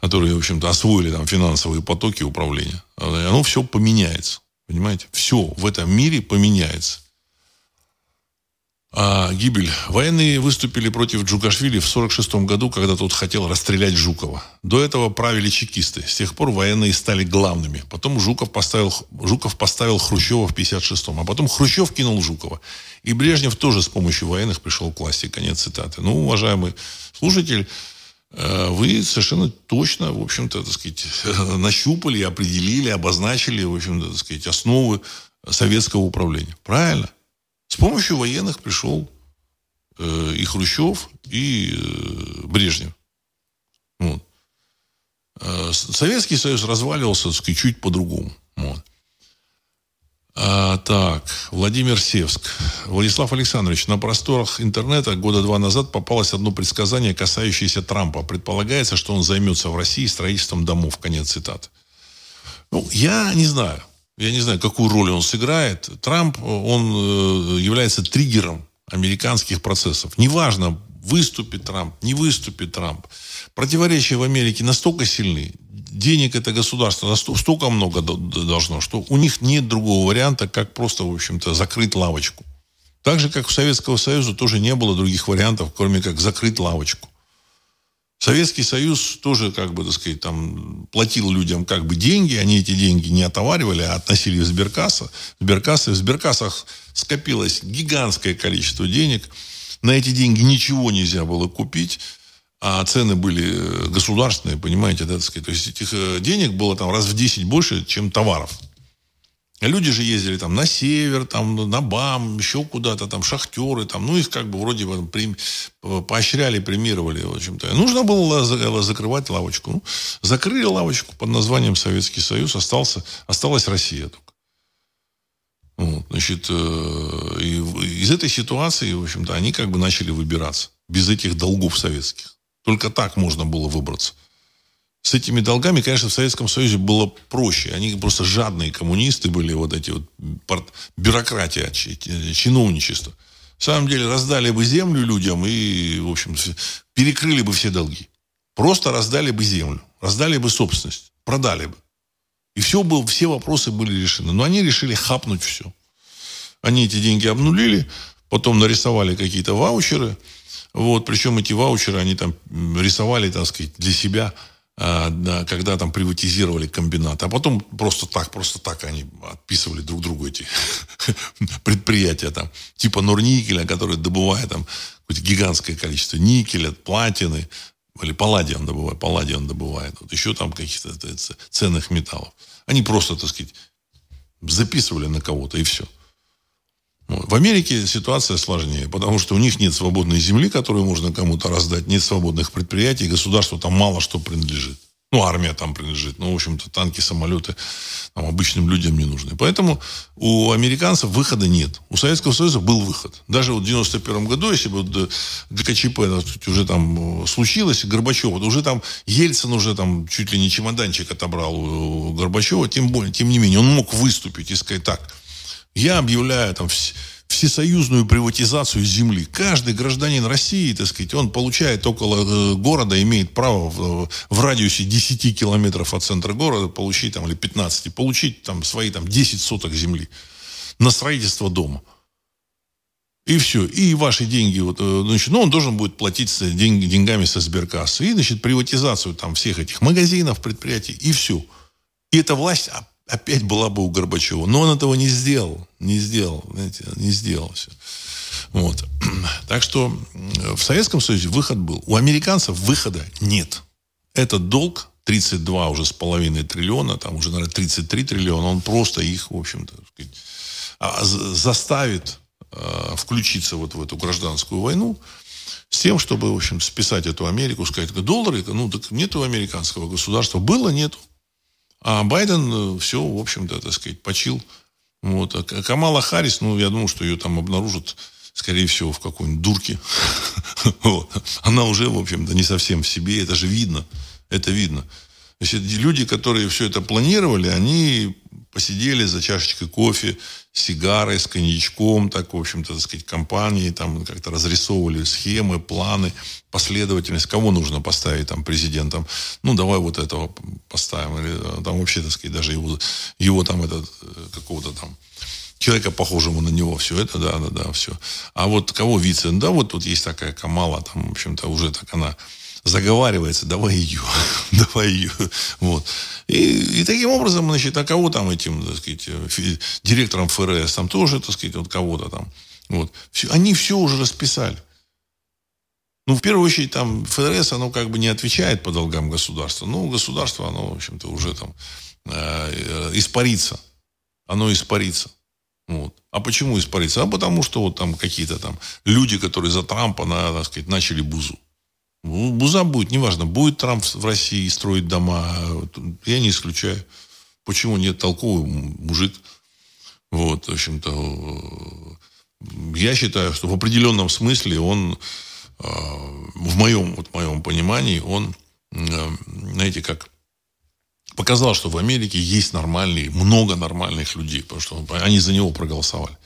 которые, в общем-то, освоили там финансовые потоки управления. Оно все поменяется. Понимаете? Все в этом мире поменяется. А гибель. Военные выступили против Джугашвили в сорок шестом году, когда тот хотел расстрелять Жукова. До этого правили чекисты. С тех пор военные стали главными. Потом Жуков поставил, Жуков поставил Хрущева в пятьдесят шестом. А потом Хрущев кинул Жукова. И Брежнев тоже с помощью военных пришел к власти. Конец цитаты. Ну, уважаемый слушатель, вы совершенно точно, в общем-то, так сказать, нащупали, определили, обозначили, в общем-то, так сказать, основы советского управления. Правильно? С помощью военных пришел э, и Хрущев, и э, Брежнев. Вот. Э, Советский Союз разваливался, так сказать, чуть по-другому. Вот. А, так, Владимир Севск. Владислав Александрович, на просторах интернета года два назад попалось одно предсказание, касающееся Трампа. Предполагается, что он займется в России строительством домов. Конец цитаты. Ну, я не знаю. Я не знаю, какую роль он сыграет. Трамп, он является триггером американских процессов. Неважно, выступит Трамп, не выступит Трамп. Противоречия в Америке настолько сильны, денег это государство настолько много должно, что у них нет другого варианта, как просто, в общем-то, закрыть лавочку. Так же, как у Советского Союза тоже не было других вариантов, кроме как закрыть лавочку. Советский Союз тоже, как бы, так сказать, там, платил людям как бы деньги. Они эти деньги не отоваривали, а относили в сберкассы. Сберкассы. В сберкассах скопилось гигантское количество денег. На эти деньги ничего нельзя было купить. А цены были государственные, понимаете, да, так сказать. То есть этих денег было там раз в десять больше, чем товаров. Люди же ездили там на север, там, на БАМ, еще куда-то, там, шахтеры. Там, ну, их как бы вроде бы поощряли, премировали. В общем-то. Нужно было закрывать лавочку. Ну, закрыли лавочку под названием Советский Союз. Остался, осталась Россия только. Вот, значит, из этой ситуации, в общем-то, они как бы начали выбираться. Без этих долгов советских. Только так можно было выбраться. С этими долгами, конечно, в Советском Союзе было проще. Они просто жадные коммунисты были, вот эти вот бюрократия, чиновничество. В самом деле, раздали бы землю людям и, в общем, перекрыли бы все долги. Просто раздали бы землю, раздали бы собственность, продали бы. И все, было, все вопросы были решены. Но они решили хапнуть все. Они эти деньги обнулили, потом нарисовали какие-то ваучеры. Вот, причем эти ваучеры они там рисовали, так сказать, для себя, когда там приватизировали комбинат. А потом просто так, просто так они отписывали друг другу эти предприятия. Там, типа Норникеля, который добывает там, какое-то гигантское количество никеля, платины. Или палладиум добывает. Палладиум добывает. Вот еще там каких-то это, ценных металлов. Они просто, так сказать, записывали на кого-то и все. В Америке ситуация сложнее, потому что у них нет свободной земли, которую можно кому-то раздать, нет свободных предприятий, государству там мало что принадлежит. Ну, армия там принадлежит, но, в общем-то, танки, самолеты там, обычным людям не нужны. Поэтому у американцев выхода нет. У Советского Союза был выход. Даже вот в девяносто первом году, если бы вот ГКЧП уже там случилось, Горбачев, уже там Ельцин уже там чуть ли не чемоданчик отобрал у Горбачева, тем более, тем не менее, он мог выступить и сказать так: я объявляю там, всесоюзную приватизацию земли. Каждый гражданин России, так сказать, он получает около города, имеет право в, в радиусе десяти километров от центра города получить, там, или пятнадцати, получить там, свои там, десять соток земли на строительство дома. И все. И ваши деньги, вот, значит, ну, он должен будет платить с деньги, деньгами со сберкассы. И, значит, приватизацию там всех этих магазинов, предприятий, и все. И эта власть опять была бы у Горбачева. Но он этого не сделал. Не сделал. Знаете, не сделал все. Вот. Так что в Советском Союзе выход был. У американцев выхода нет. Этот долг тридцать два уже с половиной триллиона, там уже, наверное, тридцать три триллиона, он просто их, в общем-то, сказать, заставит включиться вот в эту гражданскую войну с тем, чтобы, в общем, списать эту Америку, сказать, доллары, ну, так нету американского государства. Было, нету. А Байден все, в общем-то, так сказать, почил. Вот. А Камала Харрис, ну, я думаю, что ее там обнаружат, скорее всего, в какой-нибудь дурке. Она уже, в общем-то, не совсем в себе. Это же видно. Это видно. То есть люди, которые все это планировали, они посидели за чашечкой кофе, с сигарой, с коньячком, так, в общем-то, так сказать, компании, там как-то разрисовывали схемы, планы, последовательность. Кого нужно поставить там президентом? Ну, давай вот этого поставим. Или там вообще, так сказать, даже его, его там, этот, какого-то там человека, похожего на него, все это, да, да, да, все. А вот кого вице? Да, вот тут есть такая Камала, там, в общем-то, уже так она заговаривается, давай ее, давай ее. Вот. И, и таким образом, значит, а кого там этим, так сказать, фи, директором ФРС, там тоже, так сказать, вот кого-то там. Вот. Все, они все уже расписали. Ну, в первую очередь, там ФРС, оно как бы не отвечает по долгам государства. Ну, государство, оно, в общем-то, уже там э, испарится. Оно испарится. Вот. А почему испарится? А потому что вот там какие-то там люди, которые за Трампа, на, так сказать, начали бузу. Буза будет, неважно, будет Трамп в России строить дома, я не исключаю. Почему нет, толковый мужик? Вот, в общем-то, я считаю, что в определенном смысле он, в моем, вот в моем понимании, он, знаете, как показал, что в Америке есть нормальные, много нормальных людей, потому что они за него проголосовали.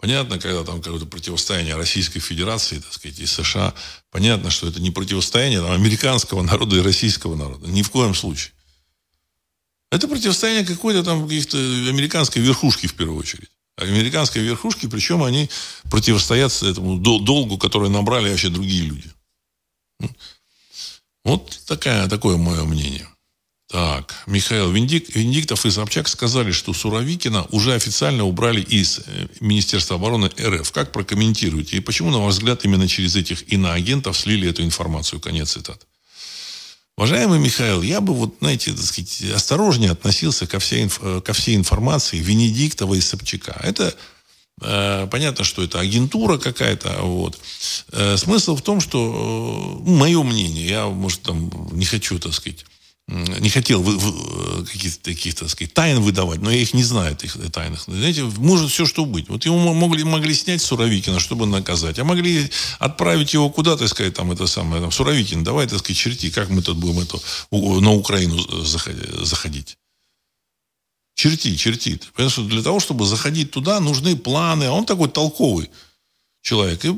Понятно, когда там какое-то противостояние Российской Федерации, так сказать, и США, понятно, что это не противостояние там, американского народа и российского народа. Ни в коем случае. Это противостояние какой-то там каких-то американской верхушки, в первую очередь. Американской верхушки, причем они противостоят этому долгу, который набрали вообще другие люди. Вот такая, такое мое мнение. Так, Михаил Венедик, Венедиктов и Собчак сказали, что Суровикина уже официально убрали из Министерства обороны РФ. Как прокомментируете? И почему, на ваш взгляд, именно через этих иноагентов слили эту информацию? Конец цитат. Уважаемый Михаил, я бы, вот, знаете, так сказать, осторожнее относился ко всей, ко всей информации Венедиктова и Собчака. Это э, понятно, что это агентура какая-то. Вот. Э, смысл в том, что э, мое мнение, я, может, там не хочу, так сказать, не хотел каких-то таких, так сказать, тайн выдавать, но я их не знаю, этих тайных. Знаете, может все что быть. Вот его могли, могли снять Суровикина, чтобы наказать, а могли отправить его куда-то и сказать, там, это самое, там, Суровикин, давай, так сказать, черти, как мы тут будем это, на Украину заходить. Черти, черти. Потому что для того, чтобы заходить туда, нужны планы. А он такой толковый человек. И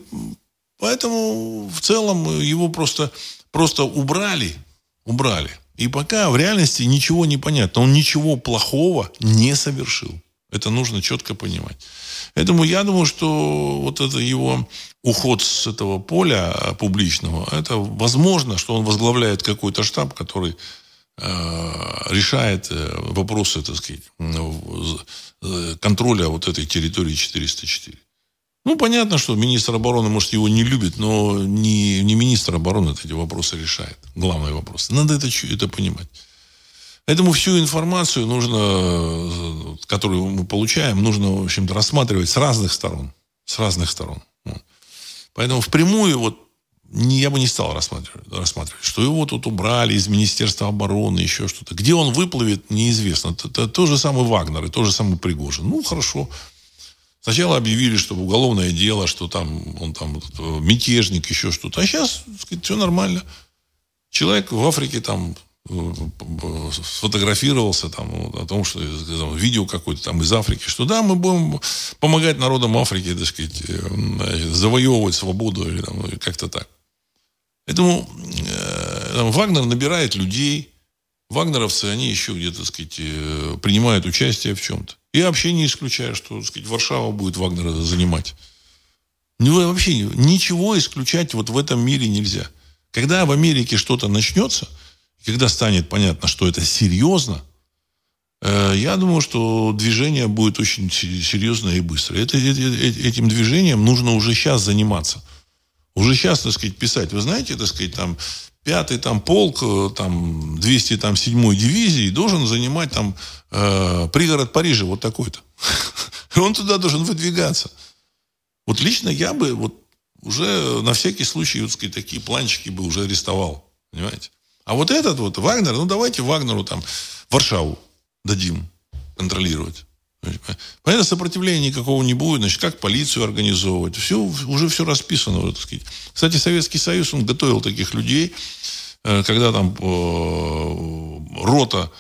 поэтому в целом его просто, просто убрали, убрали. И пока в реальности ничего не понятно. Он ничего плохого не совершил. Это нужно четко понимать. Поэтому я думаю, что вот это его уход с этого поля публичного, это возможно, что он возглавляет какой-то штаб, который э, решает вопросы, так сказать, контроля вот этой территории четыреста четыре. Ну, понятно, что министр обороны, может, его не любит, но не, не министр обороны эти вопросы решает. Главные вопросы. Надо это, это понимать. Поэтому всю информацию, нужно, которую мы получаем, нужно, в общем-то, рассматривать с разных сторон. С разных сторон. Вот. Поэтому впрямую вот, не, я бы не стал рассматривать, рассматривать, что его тут убрали из Министерства обороны, еще что-то. Где он выплывет, неизвестно. Это, это тот же самый Вагнер и тот же самый Пригожин. Ну, хорошо. Сначала объявили, что уголовное дело, что там он там мятежник, еще что-то. А сейчас, так сказать, все нормально. Человек в Африке там сфотографировался там, о том, что там, видео какое-то там из Африки, что да, мы будем помогать народам Африки, так сказать, завоевывать свободу или там, как-то так. Поэтому там, Вагнер набирает людей, вагнеровцы, они еще где-то, так сказать, принимают участие в чем-то. Я вообще не исключаю, что, так сказать, Варшава будет Вагнера занимать. Ну, вообще ничего исключать вот в этом мире нельзя. Когда в Америке что-то начнется, когда станет понятно, что это серьезно, я думаю, что движение будет очень серьезное и быстрое. Это, этим движением нужно уже сейчас заниматься. Уже сейчас, так сказать, писать. Вы знаете, так сказать, там, пятый там, полк, там, двести седьмой дивизии должен занимать там, э, пригород Парижа вот такой-то. Он туда должен выдвигаться. Вот лично я бы вот, уже на всякий случай вот, сказать, такие планчики бы уже арестовал. Понимаете? А вот этот вот Вагнер, ну давайте Вагнеру там Варшаву дадим контролировать. Понятно, сопротивления никакого не будет, значит, как полицию организовывать. Все, уже все расписано, уже, так сказать. Кстати, Советский Союз, он готовил таких людей, когда там рота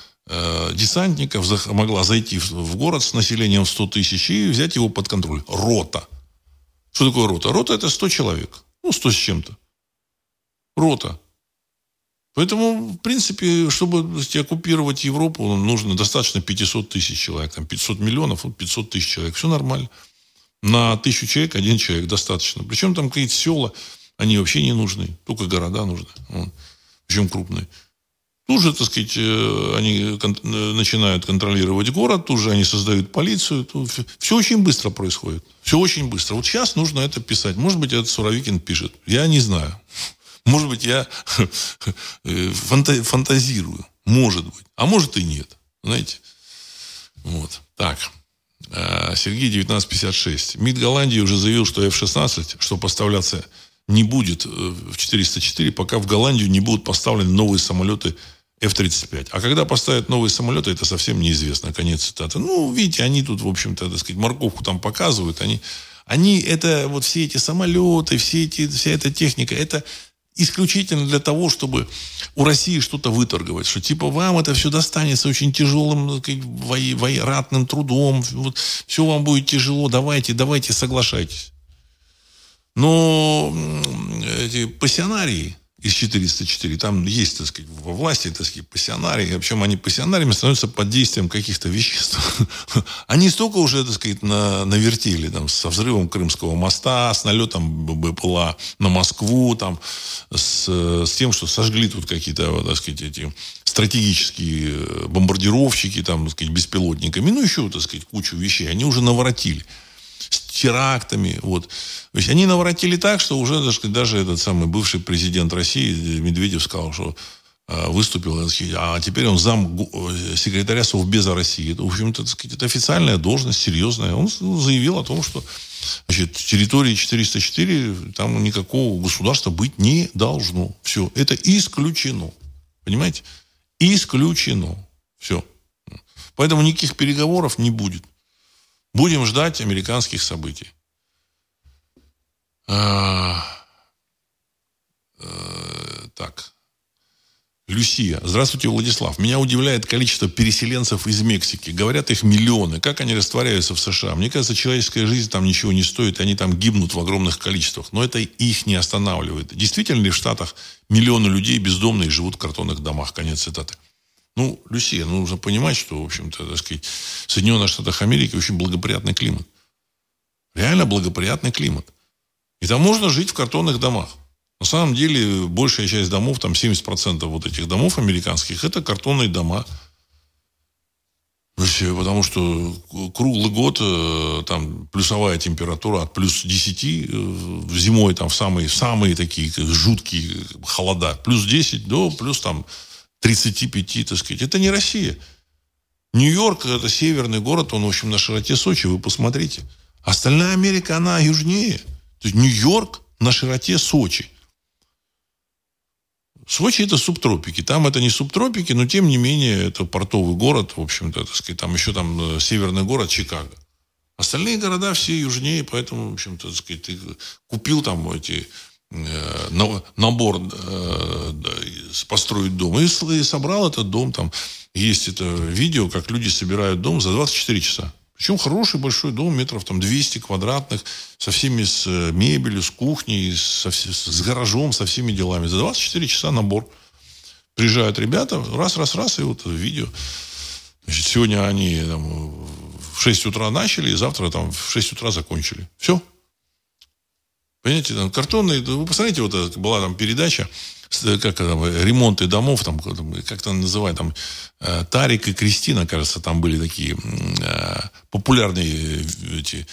десантников могла зайти в город с населением сто тысяч и взять его под контроль. Рота. Что такое рота? Рота – это сто человек. Ну, сто с чем-то. Рота. Поэтому, в принципе, чтобы оккупировать Европу, нужно достаточно пятьсот тысяч человек. Там пятьсот миллионов, пятьсот тысяч человек. Все нормально. На тысячу человек один человек достаточно. Причем там какие-то села, они вообще не нужны. Только города нужны. Причем крупные. Тут же, так сказать, они начинают контролировать город. Тут же они создают полицию. Все очень быстро происходит. Все очень быстро. Вот сейчас нужно это писать. Может быть, этот Суровикин пишет. Я не знаю. Может быть, я фантазирую. Может быть. А может и нет. Знаете? Вот. Так. Сергей, девятнадцать пятьдесят шесть. МИД Голландии уже заявил, что эф шестнадцать, что поставляться не будет в четыреста четыре, пока в Голландию не будут поставлены новые самолеты эф тридцать пять. А когда поставят новые самолеты, это совсем неизвестно. Конец цитаты. Ну, видите, они тут, в общем-то, так сказать, морковку там показывают. Они, они это, вот все эти самолеты, все эти, вся эта техника, это исключительно для того, чтобы у России что-то выторговать. Что типа вам это все достанется очень тяжелым как, вои, вои, ратным трудом. Вот, все вам будет тяжело. Давайте, давайте, соглашайтесь. Но эти пассионарии из четыреста четыре, там есть, так сказать, во власти, так сказать, пассионарии. Причем они пассионариями становятся под действием каких-то веществ. Они столько уже, так сказать, навертели. Там, со взрывом Крымского моста, с налетом БПЛА на Москву, там, с, с тем, что сожгли тут какие-то, так сказать, эти стратегические бомбардировщики, там, так сказать, беспилотниками. Ну, еще, так сказать, кучу вещей. Они уже наворотили. С терактами. Вот. То есть они наворотили так, что уже даже, даже этот самый бывший президент России Медведев сказал, что э, выступил, а теперь он зам секретаря Совбеза России. Это, в общем-то, так сказать, это официальная должность, серьезная. Он заявил о том, что значит, территории четыреста четыре там никакого государства быть не должно. Все. Это исключено. Понимаете? Исключено. Все. Поэтому никаких переговоров не будет. Будем ждать американских событий. А, э, так. Люсия. Здравствуйте, Владислав. Меня удивляет количество переселенцев из Мексики. Говорят, их миллионы. Как они растворяются в США? Мне кажется, человеческая жизнь там ничего не стоит. Они там гибнут в огромных количествах. Но это их не останавливает. Действительно ли в Штатах миллионы людей бездомные живут в картонных домах? Конец цитаты. Ну, Люсия, ну, нужно понимать, что, в общем-то, так сказать, в Соединенных Штатах Америки очень благоприятный климат. Реально благоприятный климат. И там можно жить в картонных домах. На самом деле, большая часть домов, там семьдесят процентов вот этих домов американских, это картонные дома. Потому что круглый год там плюсовая температура от плюс десяти, зимой там в самые, самые такие жуткие холода. Плюс десять до плюс там тридцать пять, так сказать. Это не Россия. Нью-Йорк, это северный город, он, в общем, на широте Сочи, вы посмотрите. Остальная Америка, она южнее. То есть Нью-Йорк на широте Сочи. Сочи – это субтропики. Там это не субтропики, но, тем не менее, это портовый город, в общем-то, так сказать. Там еще там северный город Чикаго. Остальные города все южнее, поэтому, в общем-то, так сказать, ты купил там эти набор построить дом. И собрал этот дом. Там есть это видео, как люди собирают дом за двадцать четыре часа. Причем хороший большой дом, метров там двести квадратных, со всеми, с мебелью, с кухней, со, с гаражом, со всеми делами. За двадцать четыре часа набор. Приезжают ребята, раз, раз, раз, и вот видео. Значит, сегодня они там в шесть утра начали, и завтра там в шесть утра закончили. Все. Понимаете, там картонные... Вы посмотрите, вот это, была там передача, как там, ремонты домов, там, как там называют, там, Тарик и Кристина, кажется, там были такие э, популярные эти,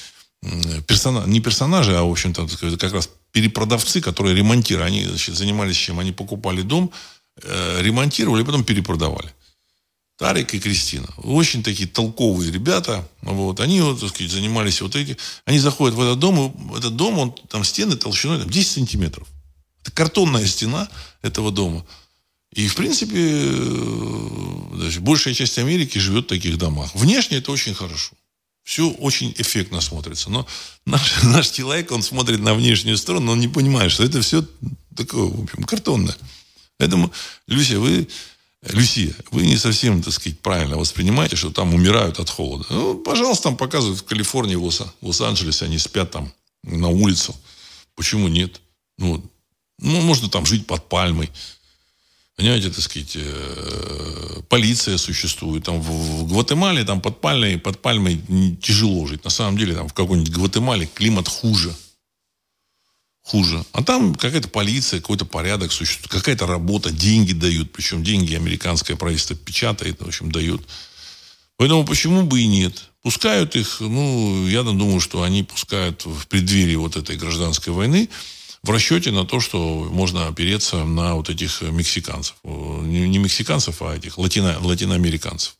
персона... не персонажи, а, в общем-то, как раз перепродавцы, которые ремонтировали. Они, значит, занимались чем? Они покупали дом, э, ремонтировали, и потом перепродавали. Тарик и Кристина. Очень такие толковые ребята. Вот. Они вот, так сказать, занимались вот этим. Они заходят в этот дом. И этот дом, он, там стены толщиной там, десять сантиметров. Это картонная стена этого дома. И, в принципе, значит, большая часть Америки живет в таких домах. Внешне это очень хорошо. Все очень эффектно смотрится. Но наш, наш человек, он смотрит на внешнюю сторону, он не понимает, что это все такое, в общем, картонное. Поэтому, Люся, вы... Люсия, вы не совсем, так сказать, правильно воспринимаете, что там умирают от холода. Ну, пожалуйста, там показывают в Калифорнии, в Лос-Анджелесе, они спят там на улице. Почему нет? Ну, ну, можно там жить под пальмой. Понимаете, так сказать, полиция существует. Там в Гватемале там под пальмой, под пальмой тяжело жить. На самом деле там в какой-нибудь Гватемале климат хуже. Хуже. А там какая-то полиция, какой-то порядок существует, какая-то работа, деньги дают. Причем деньги американское правительство печатает, в общем, дают. Поэтому почему бы и нет? Пускают их, ну, я думаю, что они пускают в преддверии вот этой гражданской войны в расчете на то, что можно опереться на вот этих мексиканцев. Не мексиканцев, а этих латино, латиноамериканцев.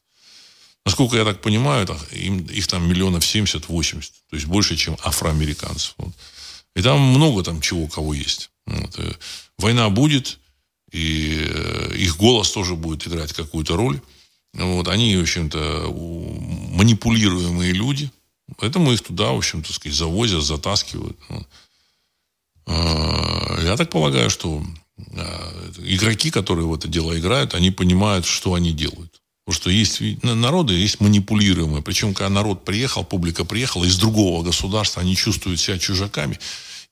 Насколько я так понимаю, им, их там миллионов семьдесят-восемьдесят. То есть больше, чем афроамериканцев. И там много там чего, кого есть. Вот. Война будет, и их голос тоже будет играть какую-то роль. Вот. Они, в общем-то, манипулируемые люди. Поэтому их туда, в общем-то, сказать, завозят, затаскивают. Я так полагаю, что игроки, которые в это дело играют, они понимают, что они делают. Потому что есть народы, есть манипулируемые. Причем, когда народ приехал, публика приехала из другого государства, они чувствуют себя чужаками.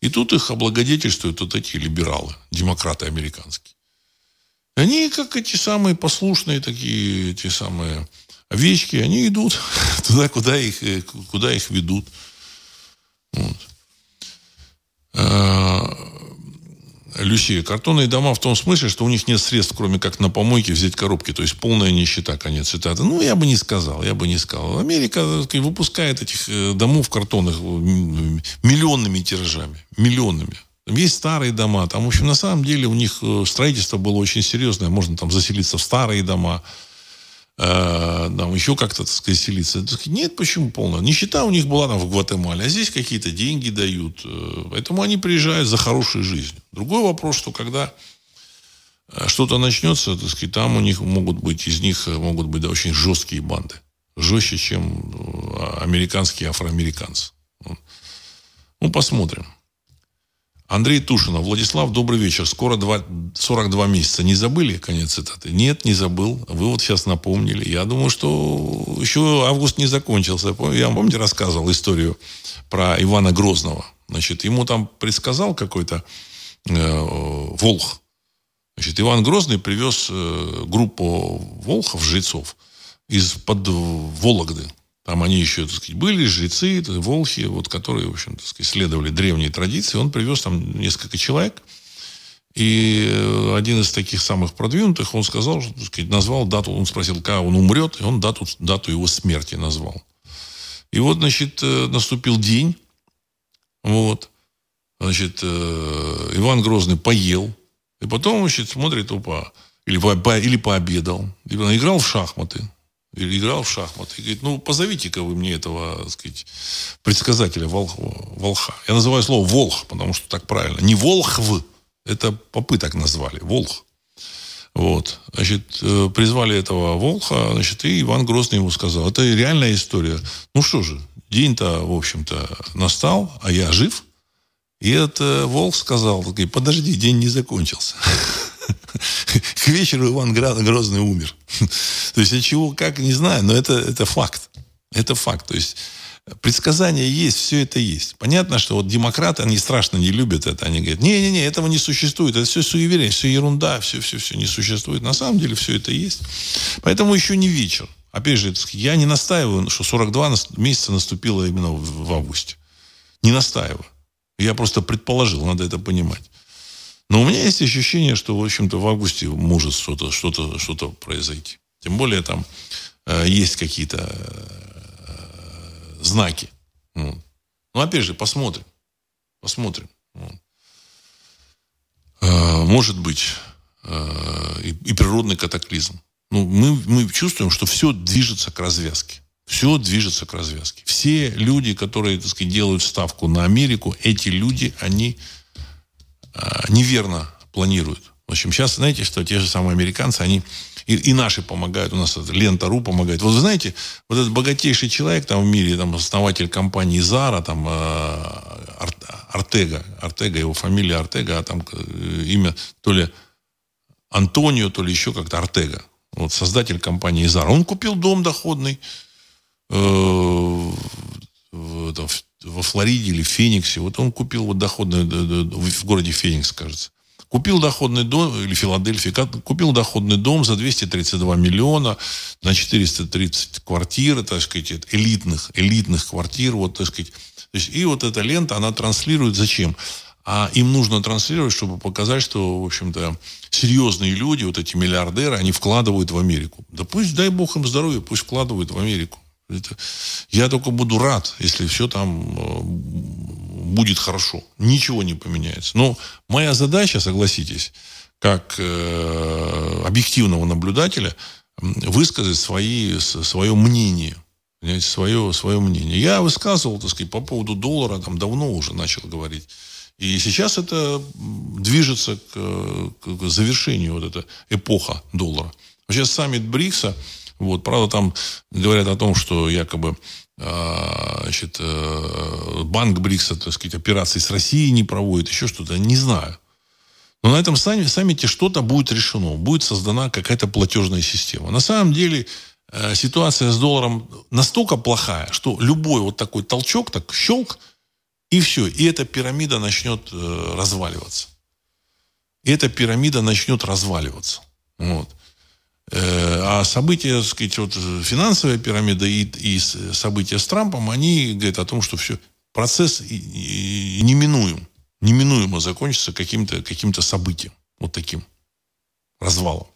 И тут их облагодетельствуют вот эти либералы, демократы американские. Они, как эти самые послушные такие, эти самые овечки, они идут туда, куда их, куда их ведут. Вот. Люсия, картонные дома в том смысле, что у них нет средств, кроме как на помойке взять коробки. То есть полная нищета, конец цитаты. Ну, я бы не сказал, я бы не сказал. Америка, так, выпускает этих домов картонных миллионными тиражами. Миллионными. Есть старые дома. Там, в общем, на самом деле у них строительство было очень серьезное. Можно там заселиться в старые дома. Там еще как-то, так сказать, селиться. Нет, почему полная? Нищета у них была там в Гватемале, а здесь какие-то деньги дают. Поэтому они приезжают за хорошей жизнью. Другой вопрос, что когда что-то начнется, так сказать, там у них могут быть, из них могут быть да, очень жесткие банды. Жестче, чем американские афроамериканцы. Ну, посмотрим. Андрей Тушинов. Владислав, добрый вечер. Скоро сорок два месяца. Не забыли? Конец цитаты. Нет, не забыл. Вы вот сейчас напомнили. Я думаю, что еще август не закончился. Я вам, помните, рассказывал историю про Ивана Грозного. Значит, ему там предсказал какой-то э, волх. Значит, Иван Грозный привез группу волхов, жрецов, из-под Вологды. Там они еще, так сказать, были, жрецы, волхи, вот, которые, в общем, так сказать, следовали древние традиции. Он привез там несколько человек. И один из таких самых продвинутых, он сказал, так сказать, назвал дату, он спросил, когда он умрет, и он дату, дату его смерти назвал. И вот, значит, наступил день. Вот. Значит, Иван Грозный поел. И потом, значит, смотрит, опа, или, по, или пообедал. И он играл в шахматы. Играл в шахматы. И говорит, ну, позовите-ка вы мне этого, так сказать, предсказателя волха. Я называю слово волх, потому что так правильно. Не волхв, это попы так назвали, волх. Вот. Значит, призвали этого волха, значит, и Иван Грозный ему сказал. Это реальная история. Ну, что же, день-то, в общем-то, настал, а я жив. И этот Волк сказал, подожди, день не закончился. К вечеру Иван Грозный умер. То есть, от чего, как, не знаю, но это, это факт. Это факт. То есть, предсказания есть, все это есть. Понятно, что вот демократы, они страшно не любят это. Они говорят, не-не-не, этого не существует. Это все суеверие, все ерунда, все-все-все не существует. На самом деле, все это есть. Поэтому еще не вечер. Опять же, я не настаиваю, что сорок два месяца наступило именно в августе. Не настаиваю. Я просто предположил, надо это понимать. Но у меня есть ощущение, что, в общем-то, в августе может что-то, что-то, что-то произойти. Тем более, там э, есть какие-то э, знаки. Ну, ну, опять же, посмотрим. Посмотрим. Э, может быть, э, и, и природный катаклизм. Ну, мы, мы чувствуем, что все движется к развязке. Все движется к развязке. Все люди, которые, так сказать, делают ставку на Америку, эти люди, они... неверно планируют. В общем, сейчас, знаете, что те же самые американцы, они и, и наши помогают. У нас Лента.ру помогает. Вот вы знаете, вот этот богатейший человек там в мире, там основатель компании Зара, там Артега, Артега, его фамилия Артега, а там имя то ли Антонио, то ли еще как-то Артега. Вот создатель компании Зара. Он купил дом доходный во Флориде или Фениксе. Вот он купил вот доходный... В городе Феникс, кажется. Купил доходный дом... Или Филадельфия. Купил доходный дом за двести тридцать два миллиона на четыреста тридцать квартир, так сказать, элитных, элитных квартир. Вот, так сказать. То есть, и вот эта лента, она транслирует зачем? А им нужно транслировать, чтобы показать, что, в общем-то, серьезные люди, вот эти миллиардеры, они вкладывают в Америку. Да пусть, дай бог им здоровья, пусть вкладывают в Америку. Я только буду рад, если все там будет хорошо. Ничего не поменяется. Но моя задача, согласитесь, как объективного наблюдателя, высказать свои, свое мнение. Понимаете, свое, свое мнение. Я высказывал, так сказать, по поводу доллара, там давно уже начал говорить. И сейчас это движется к, к завершению, вот эта эпоха доллара. Сейчас саммит БРИКСа. Вот, правда, там говорят о том, что якобы э, значит, э, банк БРИКСа, так сказать, операции с Россией не проводит, еще что-то, не знаю. Но на этом саммите что-то будет решено, будет создана какая-то платежная система. На самом деле э, ситуация с долларом настолько плохая, что любой вот такой толчок, так щелк, и все. И эта пирамида начнет э, разваливаться. И эта пирамида начнет разваливаться. Вот. А события, так сказать, вот финансовая пирамида и, и события с Трампом, они говорят о том, что все, процесс и, и неминуем, неминуемо закончится каким-то, каким-то событием, вот таким развалом.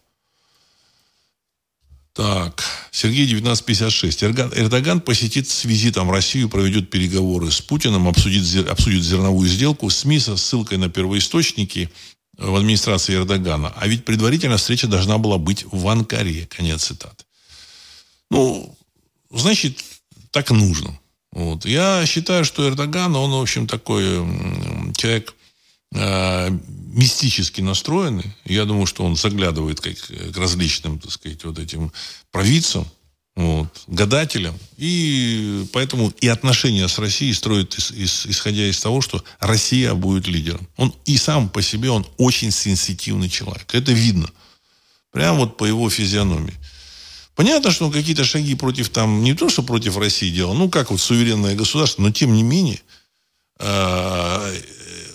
Так, Сергей, девятнадцать пятьдесят шесть. Эрдоган посетит с визитом Россию, проведет переговоры с Путиным, обсудит, обсудит зерновую сделку. СМИ со ссылкой на первоисточники в администрации Эрдогана. А ведь предварительно встреча должна была быть в Анкаре. Конец цитаты. Ну, значит, так нужно. Вот. Я считаю, что Эрдоган, он, в общем, такой человек э, мистически настроенный. Я думаю, что он заглядывает как, к различным, так сказать, вот этим провидцам, вот, гадателям. И поэтому и отношения с Россией строят, ис, ис, исходя из того, что Россия будет лидером. Он и сам по себе, он очень сенситивный человек. Это видно. Прямо вот по его физиономии. Понятно, что он какие-то шаги против там, не то, что против России делал, ну, как вот суверенное государство, но тем не менее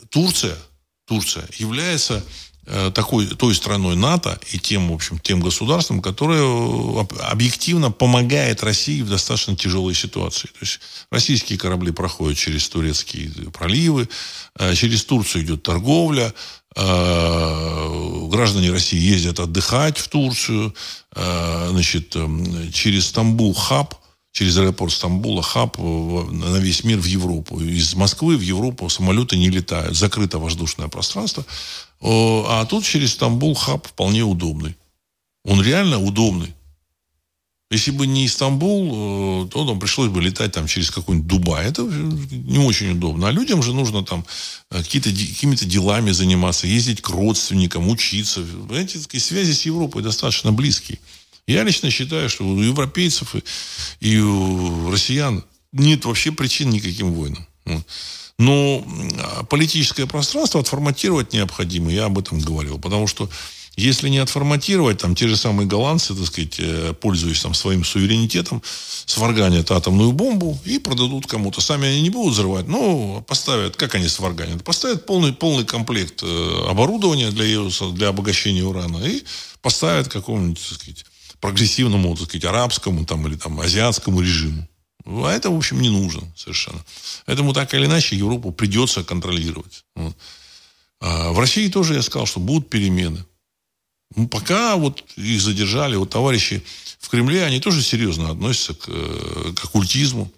Турция, Турция является... такой, той страной НАТО и тем, в общем, тем государством, которое объективно помогает России в достаточно тяжелой ситуации. То есть российские корабли проходят через турецкие проливы, через Турцию идет торговля, граждане России ездят отдыхать в Турцию, значит, через Стамбул хаб, через аэропорт Стамбула хаб на весь мир в Европу. Из Москвы в Европу самолеты не летают. Закрыто воздушное пространство. А тут через Стамбул хаб вполне удобный. Он реально удобный. Если бы не Стамбул, то нам пришлось бы летать там через какой-нибудь Дубай. Это не очень удобно. А людям же нужно там какие-то, какими-то делами заниматься, ездить к родственникам, учиться. Эти связи с Европой достаточно близкие. Я лично считаю, что у европейцев и у россиян нет вообще причин никаким войнам. Но политическое пространство отформатировать необходимо, я об этом говорил. Потому что если не отформатировать, там те же самые голландцы, так сказать, пользуясь там своим суверенитетом, сварганят атомную бомбу и продадут кому-то. Сами они не будут взрывать, но поставят, как они сварганят, поставят полный, полный комплект оборудования для, ее, для обогащения урана и поставят какому-нибудь, так сказать, прогрессивному, так сказать, арабскому там, или там, азиатскому режиму. А это, в общем, не нужно совершенно. Поэтому так или иначе Европу придется контролировать. Вот. А в России тоже я сказал, что будут перемены. Ну, пока вот их задержали, вот товарищи в Кремле, они тоже серьезно относятся к, к оккультизму.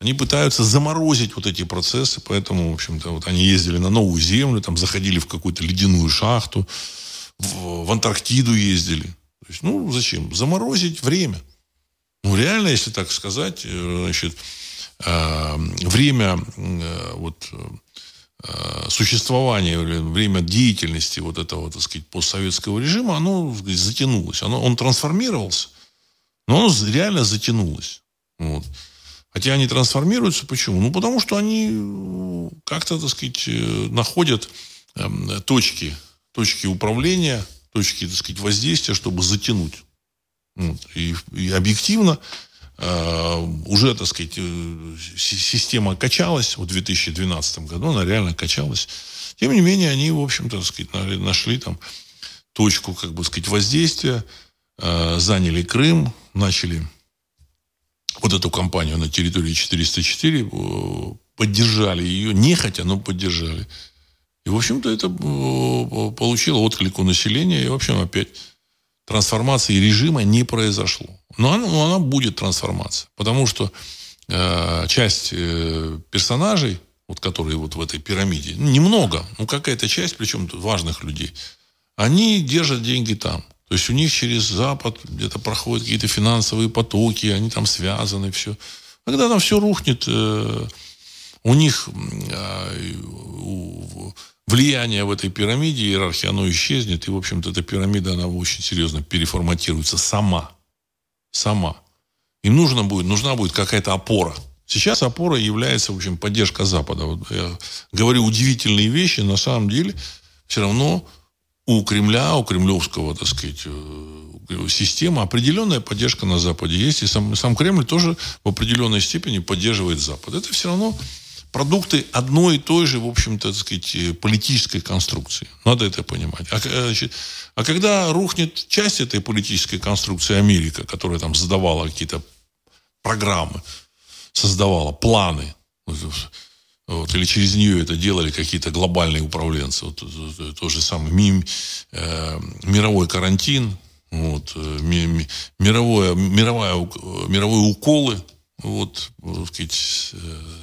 Они пытаются заморозить вот эти процессы, поэтому, в общем-то, вот они ездили на Новую Землю, там заходили в какую-то ледяную шахту, в, в Антарктиду ездили. То есть, ну, зачем? Заморозить время. Ну, реально, если так сказать, значит, время вот... существование, время деятельности вот этого, так сказать, постсоветского режима, оно затянулось. Оно, он трансформировался, но оно реально затянулось. Вот. Хотя они трансформируются. Почему? Ну, потому что они как-то, так сказать, находят точки, точки управления, точки, так сказать, воздействия, чтобы затянуть. Вот. И, и объективно уже, так сказать, система качалась в две тысячи двенадцатом году, она реально качалась. Тем не менее, они, в общем-то, так сказать, нашли там точку, как бы сказать, воздействия, заняли Крым, начали вот эту кампанию на территории четыреста четыре, поддержали ее, нехотя, но поддержали. И, в общем-то, это получило отклик у населения, и, в общем, опять... трансформации режима не произошло. Но она, но она будет трансформация. Потому что э, часть э, персонажей, вот, которые вот в этой пирамиде, немного, ну какая-то часть, причем важных людей, они держат деньги там. То есть у них через Запад где-то проходят какие-то финансовые потоки, они там связаны, все. Когда там все рухнет, э, у них э, у, влияние в этой пирамиде, иерархия, оно исчезнет. И, в общем-то, эта пирамида, она очень серьезно переформатируется сама. Сама. Им нужно будет, нужна будет какая-то опора. Сейчас опорой является, в общем, поддержка Запада. Вот я говорю удивительные вещи. На самом деле, все равно у Кремля, у кремлевского, так сказать, системы определенная поддержка на Западе есть. И сам, сам Кремль тоже в определенной степени поддерживает Запад. Это все равно... продукты одной и той же, в общем-то, так сказать, политической конструкции. Надо это понимать. А, значит, а когда рухнет часть этой политической конструкции, Америка, которая там задавала какие-то программы, создавала планы, вот, или через нее это делали какие-то глобальные управленцы, вот, тот же самый ми, э, мировой карантин, вот, ми, ми, мировое, мировая, мировые уколы, вот, так сказать,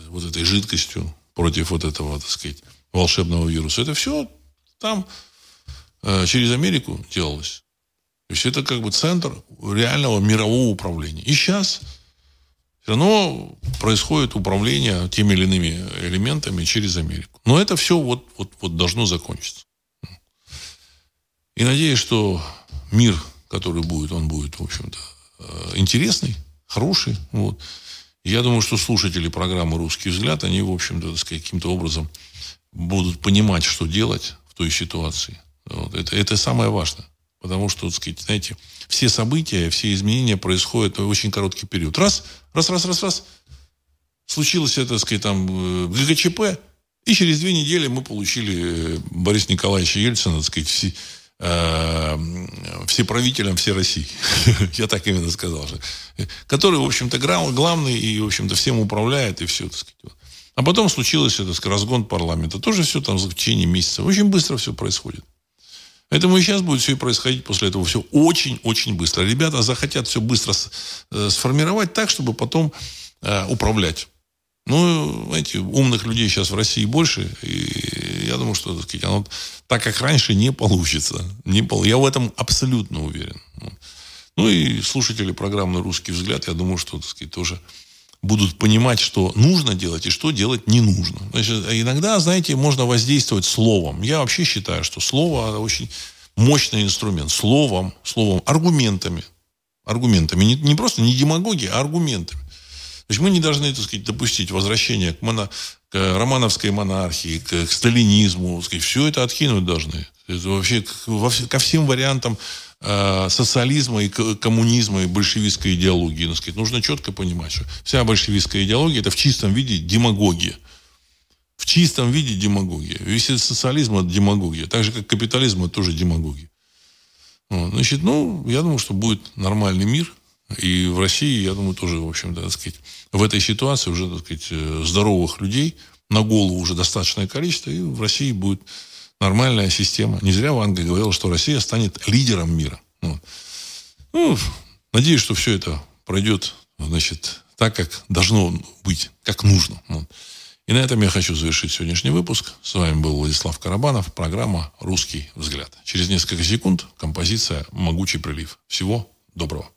вот этой жидкостью против вот этого, так сказать, волшебного вируса. Это все там через Америку делалось. То есть это как бы центр реального мирового управления. И сейчас все равно происходит управление теми или иными элементами через Америку. Но это все вот, вот, вот должно закончиться. И надеюсь, что мир, который будет, он будет, в общем-то, интересный, хороший. Вот. Я думаю, что слушатели программы «Русский взгляд», они, в общем-то, каким-то образом будут понимать, что делать в той ситуации. Вот. Это, это самое важное. Потому что, так сказать, знаете, все события, все изменения происходят в очень короткий период. Раз, раз, раз, раз, раз. Случилось это, так сказать, там, ГКЧП. И через две недели мы получили Бориса Николаевича Ельцина, так сказать, все, всеправителем всей России. Я так именно сказал. Который, в общем-то, главный и, в общем-то, всем управляет и все, так сказать. А потом случился этот разгон парламента. Тоже все там в течение месяца. Очень быстро все происходит. Поэтому и сейчас будет все и происходить после этого. Все очень-очень быстро. Ребята захотят все быстро сформировать так, чтобы потом э, управлять. Ну, знаете, умных людей сейчас в России больше. И я думаю, что, так сказать, оно так, как раньше, не получится. Не пол... Я в этом абсолютно уверен. Ну, и слушатели программы «Русский взгляд», я думаю, что, так сказать, тоже будут понимать, что нужно делать и что делать не нужно. Значит, иногда, знаете, можно воздействовать словом. Я вообще считаю, что слово – очень мощный инструмент. Словом, словом, аргументами. Аргументами. Не, не просто не демагогией, а аргументами. То есть мы не должны, так сказать, допустить возвращение к, моно, к романовской монархии, к, к сталинизму. Все это откинуть должны. Это вообще ко всем вариантам социализма и коммунизма и большевистской идеологии. Так сказать, нужно четко понимать, что вся большевистская идеология – это в чистом виде демагогия. В чистом виде демагогия. Весь социализм – это демагогия. Так же, как капитализм – это тоже демагогия. Вот. Значит, ну, я думаю, что будет нормальный мир. И в России, я думаю, тоже, в общем, да, так сказать, в этой ситуации уже, так сказать, здоровых людей на голову уже достаточное количество. И в России будет нормальная система. Не зря Ванга говорила, что Россия станет лидером мира. Вот. Ну, надеюсь, что все это пройдет, значит, так, как должно быть, как нужно. Вот. И на этом я хочу завершить сегодняшний выпуск. С вами был Владислав Карабанов. Программа «Русский взгляд». Через несколько секунд композиция «Могучий прилив». Всего доброго.